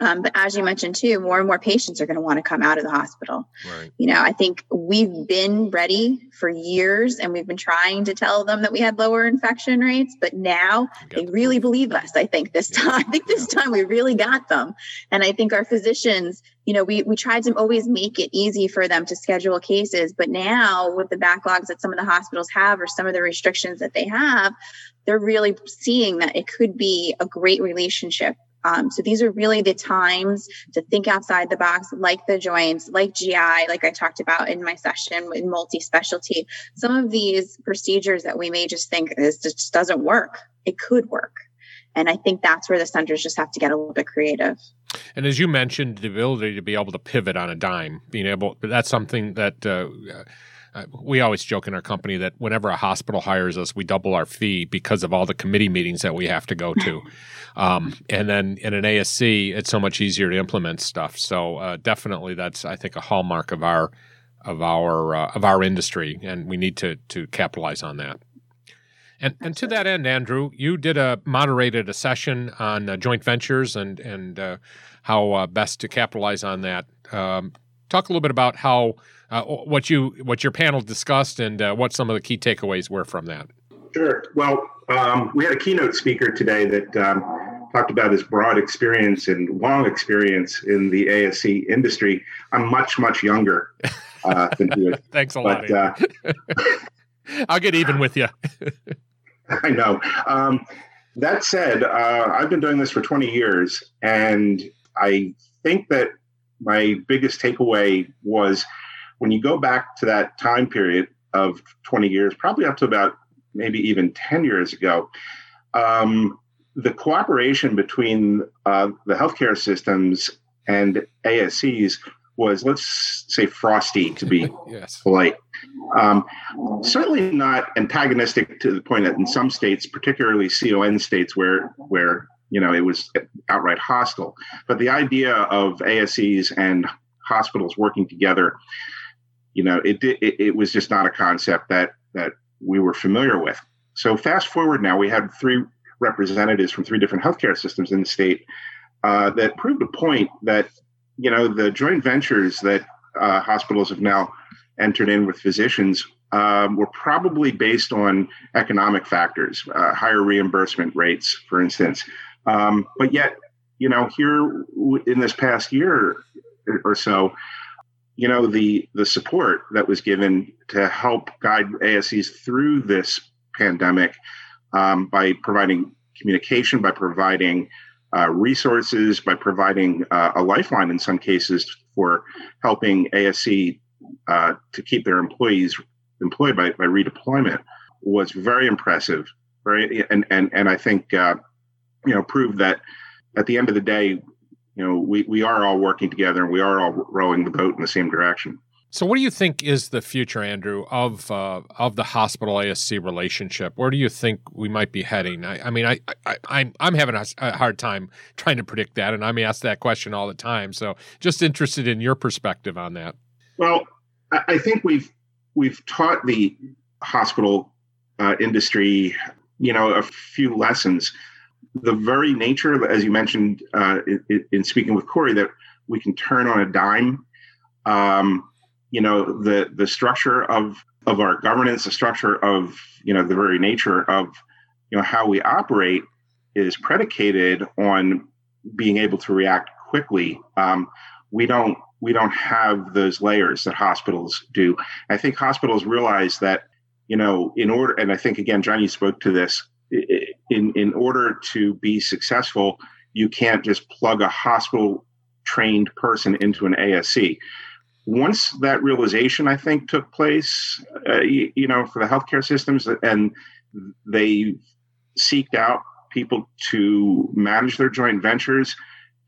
But as you mentioned too, more and more patients are going to want to come out of the hospital. Right. You know, I think we've been ready for years and we've been trying to tell them that we had lower infection rates, but now they really believe us. I think this time, we really got them. And I think our physicians, you know, we tried to always make it easy for them to schedule cases, but now with the backlogs that some of the hospitals have, or some of the restrictions that they have, they're really seeing that it could be a great relationship. So these are really the times to think outside the box, like the joints, like GI, like I talked about in my session with multi-specialty. Some of these procedures that we may just think this just doesn't work, it could work. And I think that's where the centers just have to get a little bit creative. And as you mentioned, the ability to be able to pivot on a dime, that's something that we always joke in our company that whenever a hospital hires us, we double our fee because of all the committee meetings that we have to go to. And then in an ASC, it's so much easier to implement stuff. So definitely that's, I think, a hallmark of our industry, and we need to capitalize on that. And to that end, Andrew, you moderated a session on joint ventures and how best to capitalize on that. Talk a little bit about how what your panel discussed and what some of the key takeaways were from that. Sure. Well, we had a keynote speaker today that talked about his broad experience and long experience in the ASC industry. I'm much younger than he is. Thanks a lot. I'll get even with you. I know. That said, I've been doing this for 20 years, and I think that my biggest takeaway was when you go back to that time period of 20 years, probably up to about maybe even 10 years ago, the cooperation between the healthcare systems and ASCs was, let's say, frosty, to be polite. Certainly not antagonistic to the point that in some states, particularly CON states where you know, it was outright hostile. But the idea of ASCs and hospitals working together, you know, it was just not a concept that we were familiar with. So fast forward now, we had three representatives from three different healthcare systems in the state that proved a point that, you know, the joint ventures that hospitals have now entered in with physicians were probably based on economic factors, higher reimbursement rates, for instance. But yet, you know, here in this past year or so, you know, the support that was given to help guide ASCs through this pandemic by providing communication, by providing resources, by providing a lifeline in some cases for helping ASC to keep their employees employed by redeployment was very impressive. Right. And I think, you know, proved that at the end of the day, you know, we are all working together and we are all rowing the boat in the same direction. So what do you think is the future, Andrew, of the hospital ASC relationship? Where do you think we might be heading? I'm having a hard time trying to predict that, and I'm asked that question all the time. So just interested in your perspective on that. Well, I think we've taught the hospital industry, you know, a few lessons. The very nature, as you mentioned in speaking with Corey, that we can turn on a dime. You know, the structure of our governance, the structure of, you know, the very nature of, you know, how we operate is predicated on being able to react quickly. we don't have those layers that hospitals do. I think hospitals realize that, you know, in order, and I think again, John, you spoke to this, in order to be successful, you can't just plug a hospital trained person into an ASC. Once that realization, I think, took place, for the healthcare systems, and they seeked out people to manage their joint ventures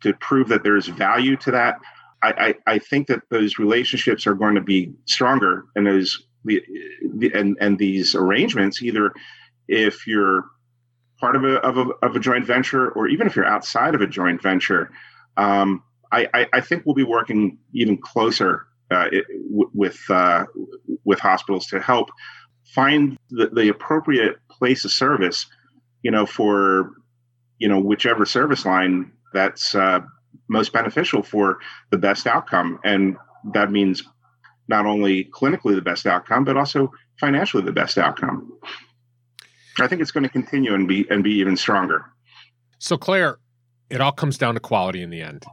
to prove that there's value to that, I think that those relationships are going to be stronger, and these arrangements, either if you're part of a joint venture or even if you're outside of a joint venture, I think we'll be working even closer with hospitals to help find the appropriate place of service, for whichever service line that's most beneficial for the best outcome. And that means not only clinically the best outcome, but also financially the best outcome. I think it's going to continue and be even stronger. So, Claire, it all comes down to quality in the end.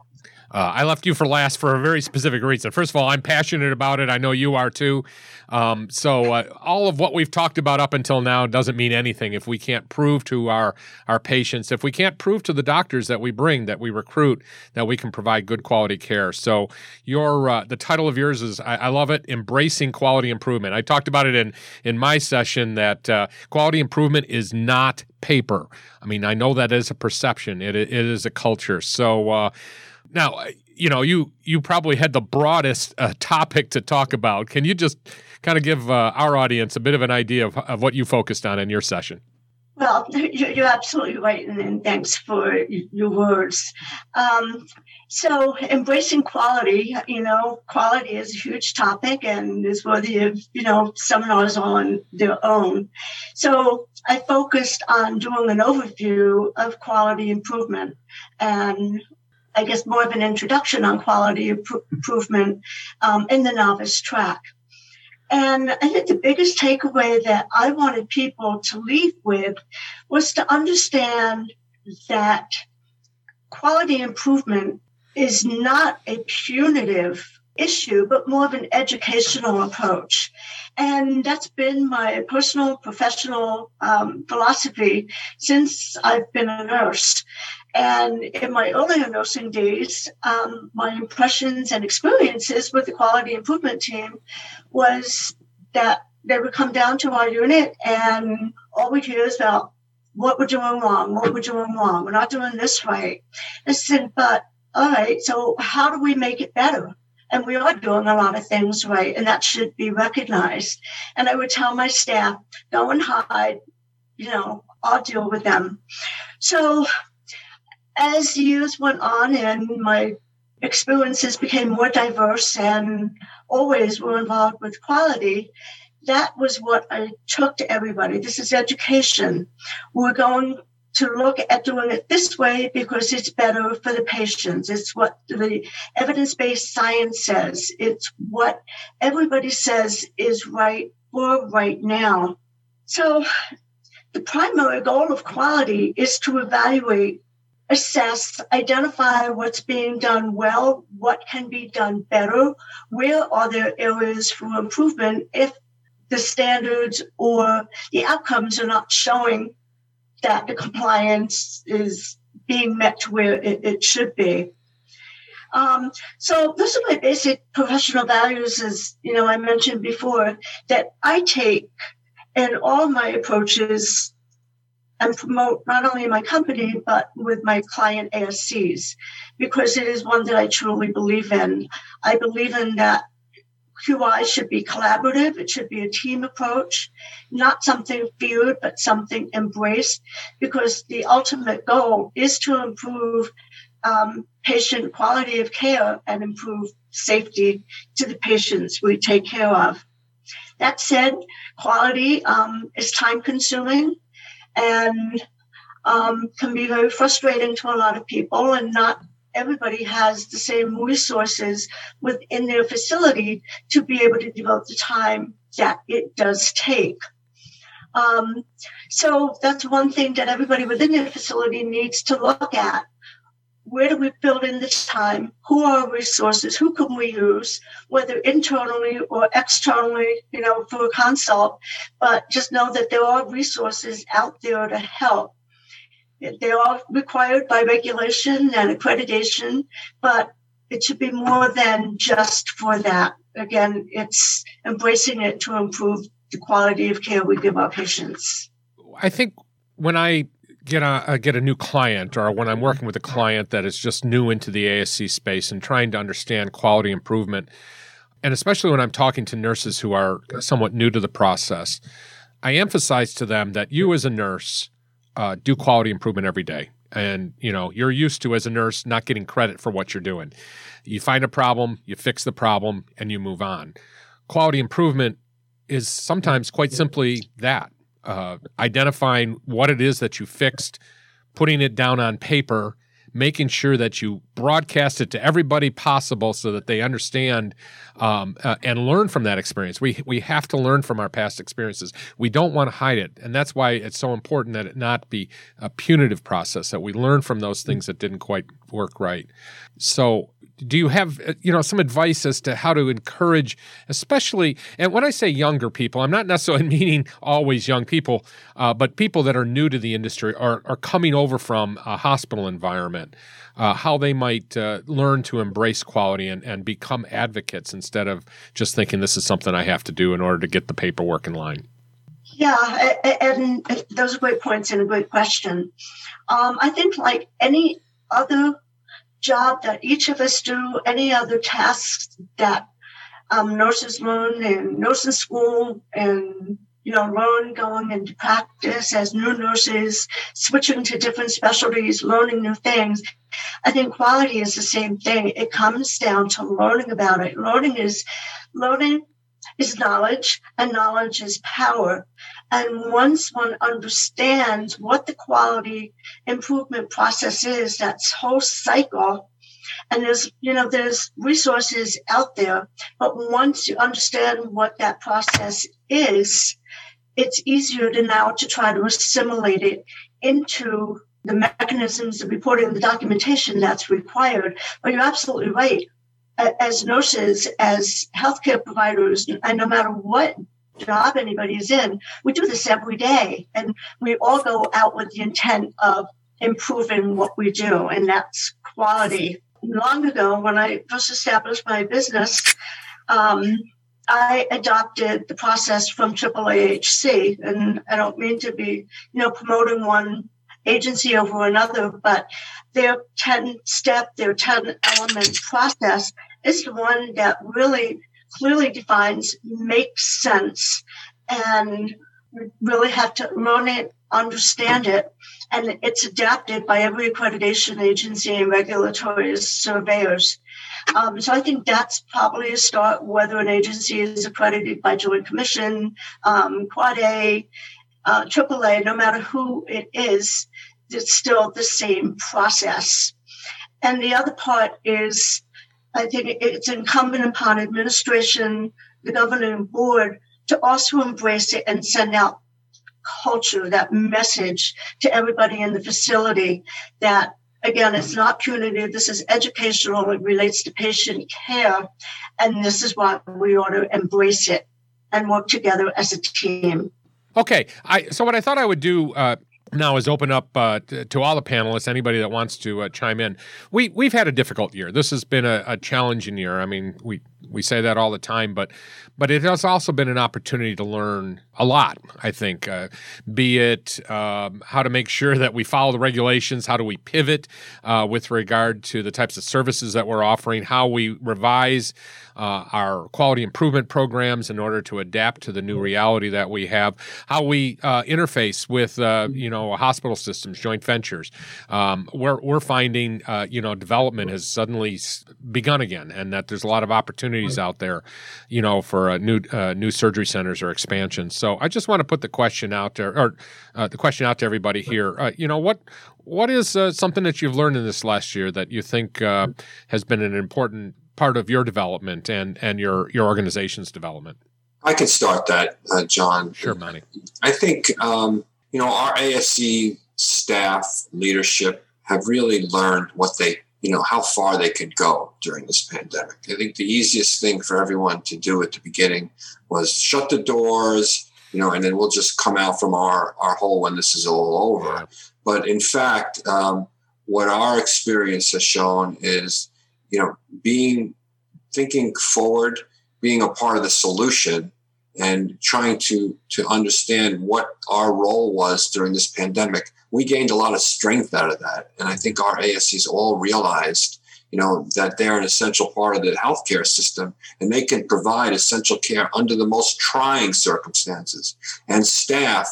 I left you for last for a very specific reason. First of all, I'm passionate about it. I know you are too. So all of what we've talked about up until now doesn't mean anything if we can't prove to our patients, if we can't prove to the doctors that we bring, that we recruit, that we can provide good quality care. So your the title of yours is, I love it, Embracing Quality Improvement. I talked about it in my session that quality improvement is not paper. I mean, I know that is a perception. It is a culture. So now, you probably had the broadest topic to talk about. Can you just kind of give our audience a bit of an idea of what you focused on in your session? Well, you're absolutely right, and thanks for your words. So embracing quality, quality is a huge topic and is worthy of, seminars on their own. So I focused on doing an overview of quality improvement and I guess more of an introduction on quality improvement in the novice track. And I think the biggest takeaway that I wanted people to leave with was to understand that quality improvement is not a punitive issue, but more of an educational approach. And that's been my personal, professional philosophy since I've been a nurse. And in my earlier nursing days, my impressions and experiences with the quality improvement team was that they would come down to our unit and all we'd hear is about what we're doing wrong. We're not doing this right. I said, but all right, so how do we make it better? And we are doing a lot of things right, and that should be recognized. And I would tell my staff, go and hide, I'll deal with them. So as years went on and my experiences became more diverse and always were involved with quality, that was what I took to everybody. This is education. We're going to look at doing it this way because it's better for the patients. It's what the evidence-based science says. It's what everybody says is right for right now. So the primary goal of quality is to evaluate, assess, identify what's being done well, what can be done better, where are there areas for improvement if the standards or the outcomes are not showing that the compliance is being met to where it should be. So those are my basic professional values, as I mentioned before, that I take in all my approaches and promote not only in my company, but with my client ASCs, because it is one that I truly believe in. I believe in that QI should be collaborative. It should be a team approach, not something feared, but something embraced, because the ultimate goal is to improve patient quality of care and improve safety to the patients we take care of. That said, quality is time-consuming and can be very frustrating to a lot of people, and not everybody has the same resources within their facility to be able to devote the time that it does take. So that's one thing that everybody within their facility needs to look at. Where do we build in the time? Who are resources? Who can we use, whether internally or externally, you know, for a consult? But just know that there are resources out there to help. They are required by regulation and accreditation, but it should be more than just for that. Again, it's embracing it to improve the quality of care we give our patients. I think when I get a new client, or when I'm working with a client that is just new into the ASC space and trying to understand quality improvement, and especially when I'm talking to nurses who are somewhat new to the process, I emphasize to them that you as a nurse do quality improvement every day. And, you know, you're used to, as a nurse, not getting credit for what you're doing. You find a problem, you fix the problem, and you move on. Quality improvement is sometimes quite simply that. Identifying what it is that you fixed, putting it down on paper, making sure that you broadcast it to everybody possible so that they understand and learn from that experience. We have to learn from our past experiences. We don't want to hide it, and that's why it's so important that it not be a punitive process, that we learn from those things that didn't quite work right. So do you have, you know, some advice as to how to encourage, especially, and when I say younger people, I'm not necessarily meaning always young people, but people that are new to the industry or are coming over from a hospital environment, how they might learn to embrace quality and become advocates instead of just thinking this is something I have to do in order to get the paperwork in line? Yeah, and those are great points and a great question. I think like any other job that each of us do, any other tasks that nurses learn in nursing school and, you know, learn going into practice as new nurses, switching to different specialties, learning new things. I think quality is the same thing. It comes down to learning about it. Learning is knowledge, and knowledge is power. And once one understands what the quality improvement process is, that whole cycle, and there's resources out there, but once you understand what that process is, it's easier to now to try to assimilate it into the mechanisms of reporting, the documentation that's required. But you're absolutely right. As nurses, as healthcare providers, and no matter what job anybody's in, we do this every day, and we all go out with the intent of improving what we do, and that's quality. Long ago, when I first established my business, I adopted the process from AAAHC, and I don't mean to be, you know, promoting one agency over another, but their 10-step, their 10-element process is the one that really clearly defines, makes sense, and we really have to learn it, understand it, and it's adapted by every accreditation agency and regulatory surveyors. So I think that's probably a start, whether an agency is accredited by Joint Commission, Quad A, AAA, no matter who it is, it's still the same process. And the other part is, I think it's incumbent upon administration, the governing board, to also embrace it and send out culture, that message to everybody in the facility that, again, it's not punitive. This is educational. It relates to patient care. And this is why we ought to embrace it and work together as a team. Okay. So what I thought I would do now is open up to all the panelists, anybody that wants to chime in. We've had a difficult year. This has been a challenging year. I mean, we say that all the time, but it has also been an opportunity to learn a lot, I think, be it how to make sure that we follow the regulations, how do we pivot with regard to the types of services that we're offering, how we revise our quality improvement programs in order to adapt to the new reality that we have, how we interface with, hospital systems, joint ventures. We're finding, development has suddenly begun again, and that there's a lot of opportunities out there, you know, for new surgery centers or expansions. So I just want to put the question out there, or the question out to everybody here. What is something that you've learned in this last year that you think has been an important part of your development and your organization's development? I can start that, John. Sure, Monty. I think our ASC staff leadership have really learned what they, you know, how far they could go during this pandemic. I think the easiest thing for everyone to do at the beginning was shut the doors, you know, and then we'll just come out from our hole when this is all over. But in fact, what our experience has shown is, you know, thinking forward, being a part of the solution, and trying to understand what our role was during this pandemic. We gained a lot of strength out of that. And I think our ASCs all realized, you know, that they're an essential part of the healthcare system and they can provide essential care under the most trying circumstances. And staff,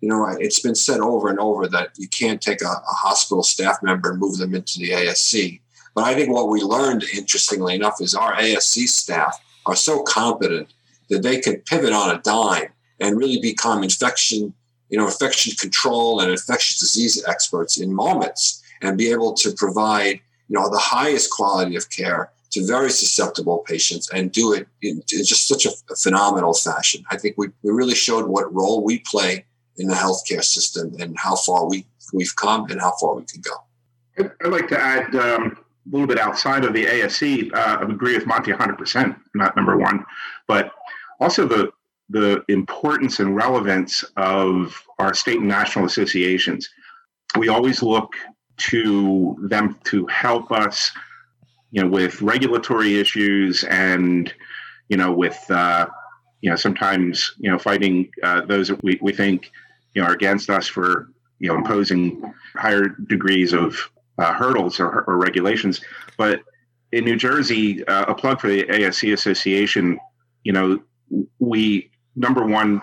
you know, it's been said over and over that you can't take a hospital staff member and move them into the ASC. But I think what we learned, interestingly enough, is our ASC staff are so competent that they can pivot on a dime and really become infection control and infectious disease experts in moments and be able to provide, you know, the highest quality of care to very susceptible patients and do it in just such a phenomenal fashion. I think we really showed what role we play in the healthcare system and how far we've come and how far we can go. I'd like to add a little bit outside of the ASC. I agree with Monty 100%, not number one, but also the importance and relevance of our state and national associations. We always look to them to help us, you know, with regulatory issues and, you know, with, you know, sometimes, you know, fighting those that we think, you know, are against us for, you know, imposing higher degrees of hurdles or regulations. But in New Jersey, a plug for the ASC Association, you know, we, number one,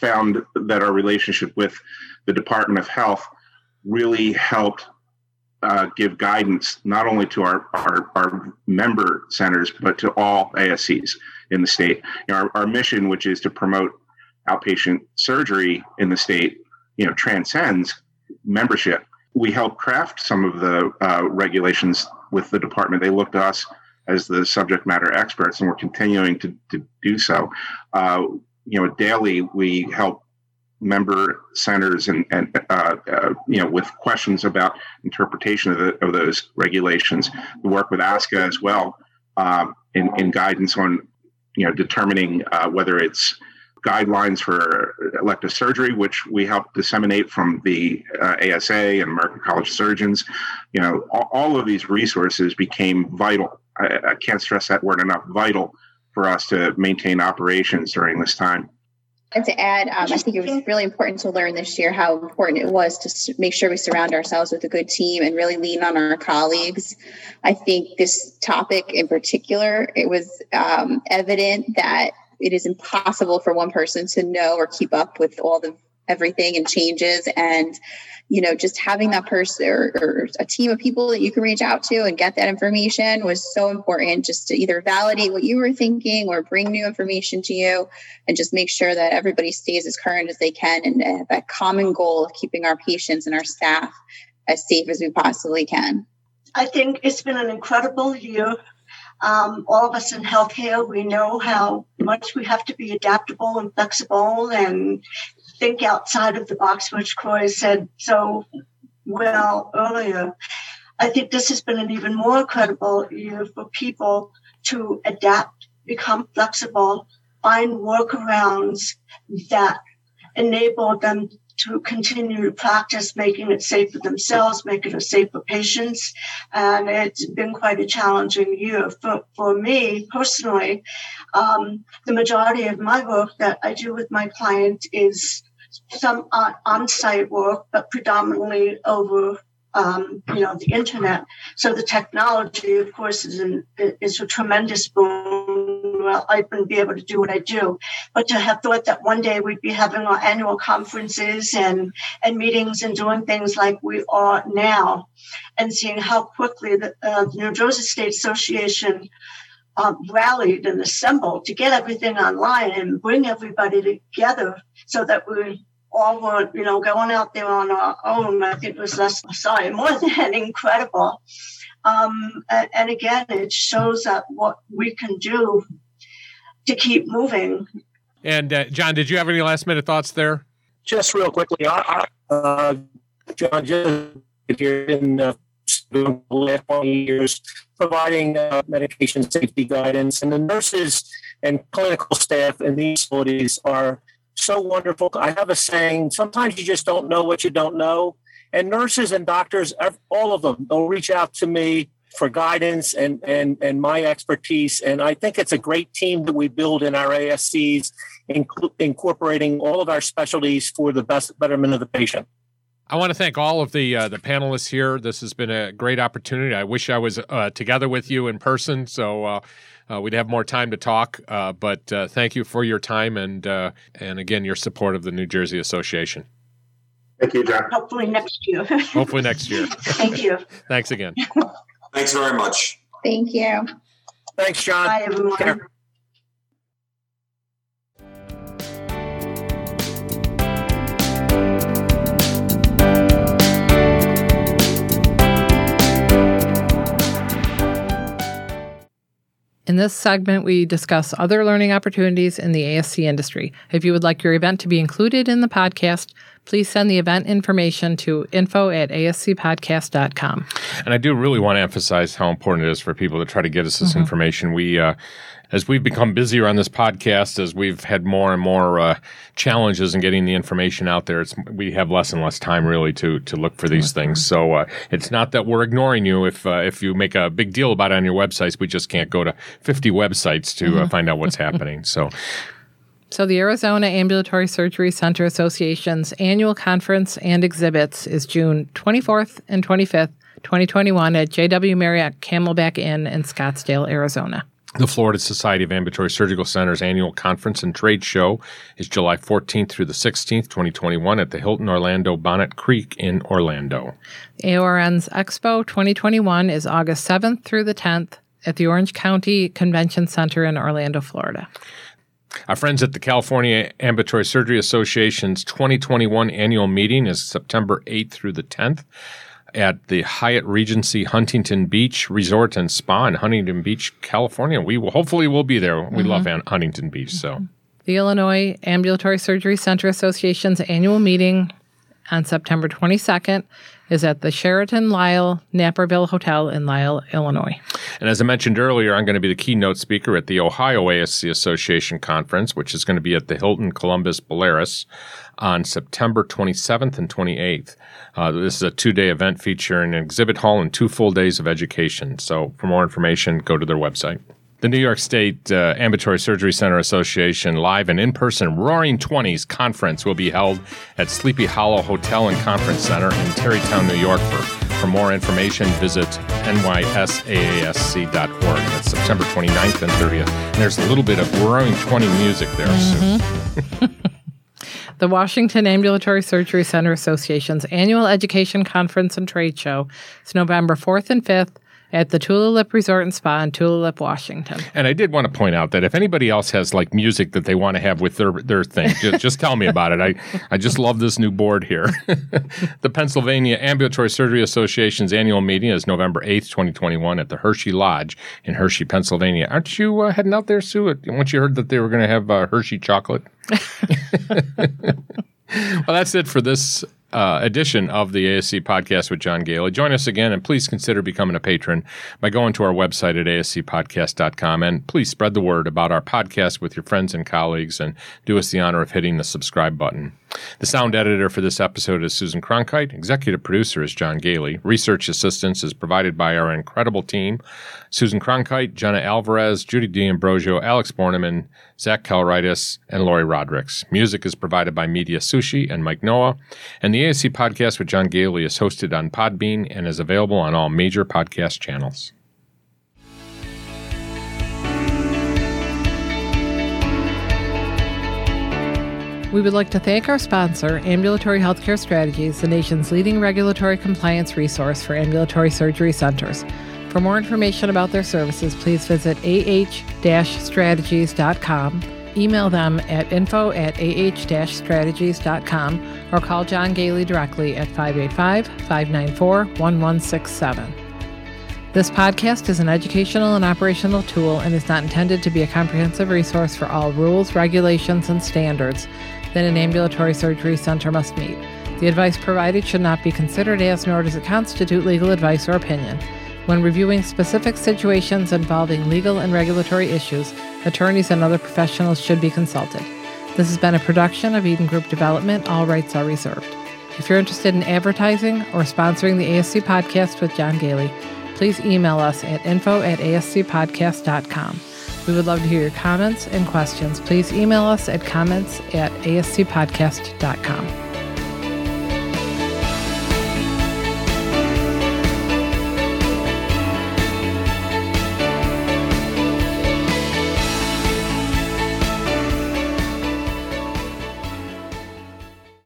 found that our relationship with the Department of Health really helped give guidance not only to our member centers, but to all ASCs in the state. You know, our mission, which is to promote outpatient surgery in the state, you know, transcends membership. We helped craft some of the regulations with the department. They looked to us as the subject matter experts, and we're continuing to do so. You know, daily we help member centers and you know, with questions about interpretation of those regulations. We work with ASCA as well in guidance on, you know, determining whether it's guidelines for elective surgery, which we help disseminate from the ASA and American College of Surgeons. You know, all of these resources became vital. I can't stress that word enough, vital for us to maintain operations during this time. And to add, I think it was really important to learn this year how important it was to make sure we surround ourselves with a good team and really lean on our colleagues. I think this topic in particular, it was evident that it is impossible for one person to know or keep up with all the everything and changes, and, you know, just having that person or a team of people that you can reach out to and get that information was so important, just to either validate what you were thinking or bring new information to you and just make sure that everybody stays as current as they can and have that common goal of keeping our patients and our staff as safe as we possibly can. I think it's been an incredible year. All of us in healthcare, we know how much we have to be adaptable and flexible and think outside of the box, which Corey said so well earlier. I think this has been an even more incredible year for people to adapt, become flexible, find workarounds that enable them to continue to practice, making it safe for themselves, making it safe for patients. And it's been quite a challenging year for me personally. The majority of my work that I do with my client is some on-site work, but predominantly over you know, the internet. So the technology, of course, is a tremendous boon. Well, I wouldn't be able to do what I do, but to have thought that one day we'd be having our annual conferences and meetings and doing things like we are now, and seeing how quickly the New Jersey State Association rallied and assembled to get everything online and bring everybody together so that we all were, you know, going out there on our own. I think it was more than incredible. And again, it shows that what we can do to keep moving. And John, did you have any last minute thoughts there? Just real quickly, John, just here in the last 20 years, providing medication safety guidance. And the nurses and clinical staff in these facilities are so wonderful. I have a saying, sometimes you just don't know what you don't know. And nurses and doctors, all of them, they'll reach out to me for guidance and my expertise. And I think it's a great team that we build in our ASCs, incorporating all of our specialties for the best betterment of the patient. I want to thank all of the panelists here. This has been a great opportunity. I wish I was together with you in person, so we'd have more time to talk. But thank you for your time and again, your support of the New Jersey Association. Thank you, John. Hopefully next year. Hopefully next year. Thank you. Thanks again. Thanks very much. Thank you. Thanks, John. Bye, everyone. In this segment, we discuss other learning opportunities in the ASC industry. If you would like your event to be included in the podcast, please send the event information to info@ascpodcast.com. And I do really want to emphasize how important it is for people to try to get us this information. As we've become busier on this podcast, as we've had more and more challenges in getting the information out there, we have less and less time really to look for these things. So it's not that we're ignoring you if you make a big deal about it on your websites. We just can't go to 50 websites to find out what's happening. So the Arizona Ambulatory Surgery Center Association's annual conference and exhibits is June 24th and 25th, 2021 at JW Marriott Camelback Inn in Scottsdale, Arizona. The Florida Society of Ambulatory Surgical Center's annual conference and trade show is July 14th through the 16th, 2021 at the Hilton Orlando Bonnet Creek in Orlando. AORN's Expo 2021 is August 7th through the 10th at the Orange County Convention Center in Orlando, Florida. Our friends at the California Ambulatory Surgery Association's 2021 annual meeting is September 8th through the 10th. At the Hyatt Regency Huntington Beach Resort and Spa in Huntington Beach, California. Hopefully we'll be there. We love Huntington Beach. So, the Illinois Ambulatory Surgery Center Association's annual meeting on September 22nd is at the Sheraton Lyle Naperville Hotel in Lyle, Illinois. And as I mentioned earlier, I'm going to be the keynote speaker at the Ohio ASC Association Conference, which is going to be at the Hilton Columbus Polaris on September 27th and 28th. This is a two-day event featuring an exhibit hall and two full days of education. So for more information, go to their website. The New York State Ambulatory Surgery Center Association live and in-person Roaring '20s conference will be held at Sleepy Hollow Hotel and Conference Center in Tarrytown, New York. For more information, visit nysaasc.org. That's September 29th and 30th. And there's a little bit of Roaring '20 music there soon. The Washington Ambulatory Surgery Center Association's annual education conference and trade show is November 4th and 5th. At the Tulalip Resort and Spa in Tulalip, Washington. And I did want to point out that if anybody else has like music that they want to have with their thing, just tell me about it. I just love this new board here. The Pennsylvania Ambulatory Surgery Association's annual meeting is November 8th, 2021 at the Hershey Lodge in Hershey, Pennsylvania. Aren't you heading out there, Sue? Once you heard that they were going to have Hershey chocolate? Well, that's it for this edition of the ASC Podcast with John Gailey. Join us again, and please consider becoming a patron by going to our website at ascpodcast.com. And please spread the word about our podcast with your friends and colleagues, and do us the honor of hitting the subscribe button. The sound editor for this episode is Susan Cronkite. Executive producer is John Gailey. Research assistance is provided by our incredible team, Susan Cronkite, Jenna Alvarez, Judy D'Ambrosio, Alex Borneman, Zach Kalritis, and Lori Rodericks. Music is provided by Media Sushi and Mike Noah. And the ASC Podcast with John Gailey is hosted on Podbean and is available on all major podcast channels. We would like to thank our sponsor, Ambulatory Healthcare Strategies, the nation's leading regulatory compliance resource for ambulatory surgery centers. For more information about their services, please visit ah-strategies.com, email them at info@ah-strategies.com, or call John Gailey directly at 585-594-1167. This podcast is an educational and operational tool and is not intended to be a comprehensive resource for all rules, regulations, and standards that an ambulatory surgery center must meet. The advice provided should not be considered as, nor does it constitute legal advice or opinion. When reviewing specific situations involving legal and regulatory issues, attorneys and other professionals should be consulted. This has been a production of Eden Group Development. All rights are reserved. If you're interested in advertising or sponsoring the ASC podcast with John Gailey, please email us at info@ascpodcast.com. We would love to hear your comments and questions. Please email us at comments@ascpodcast.com.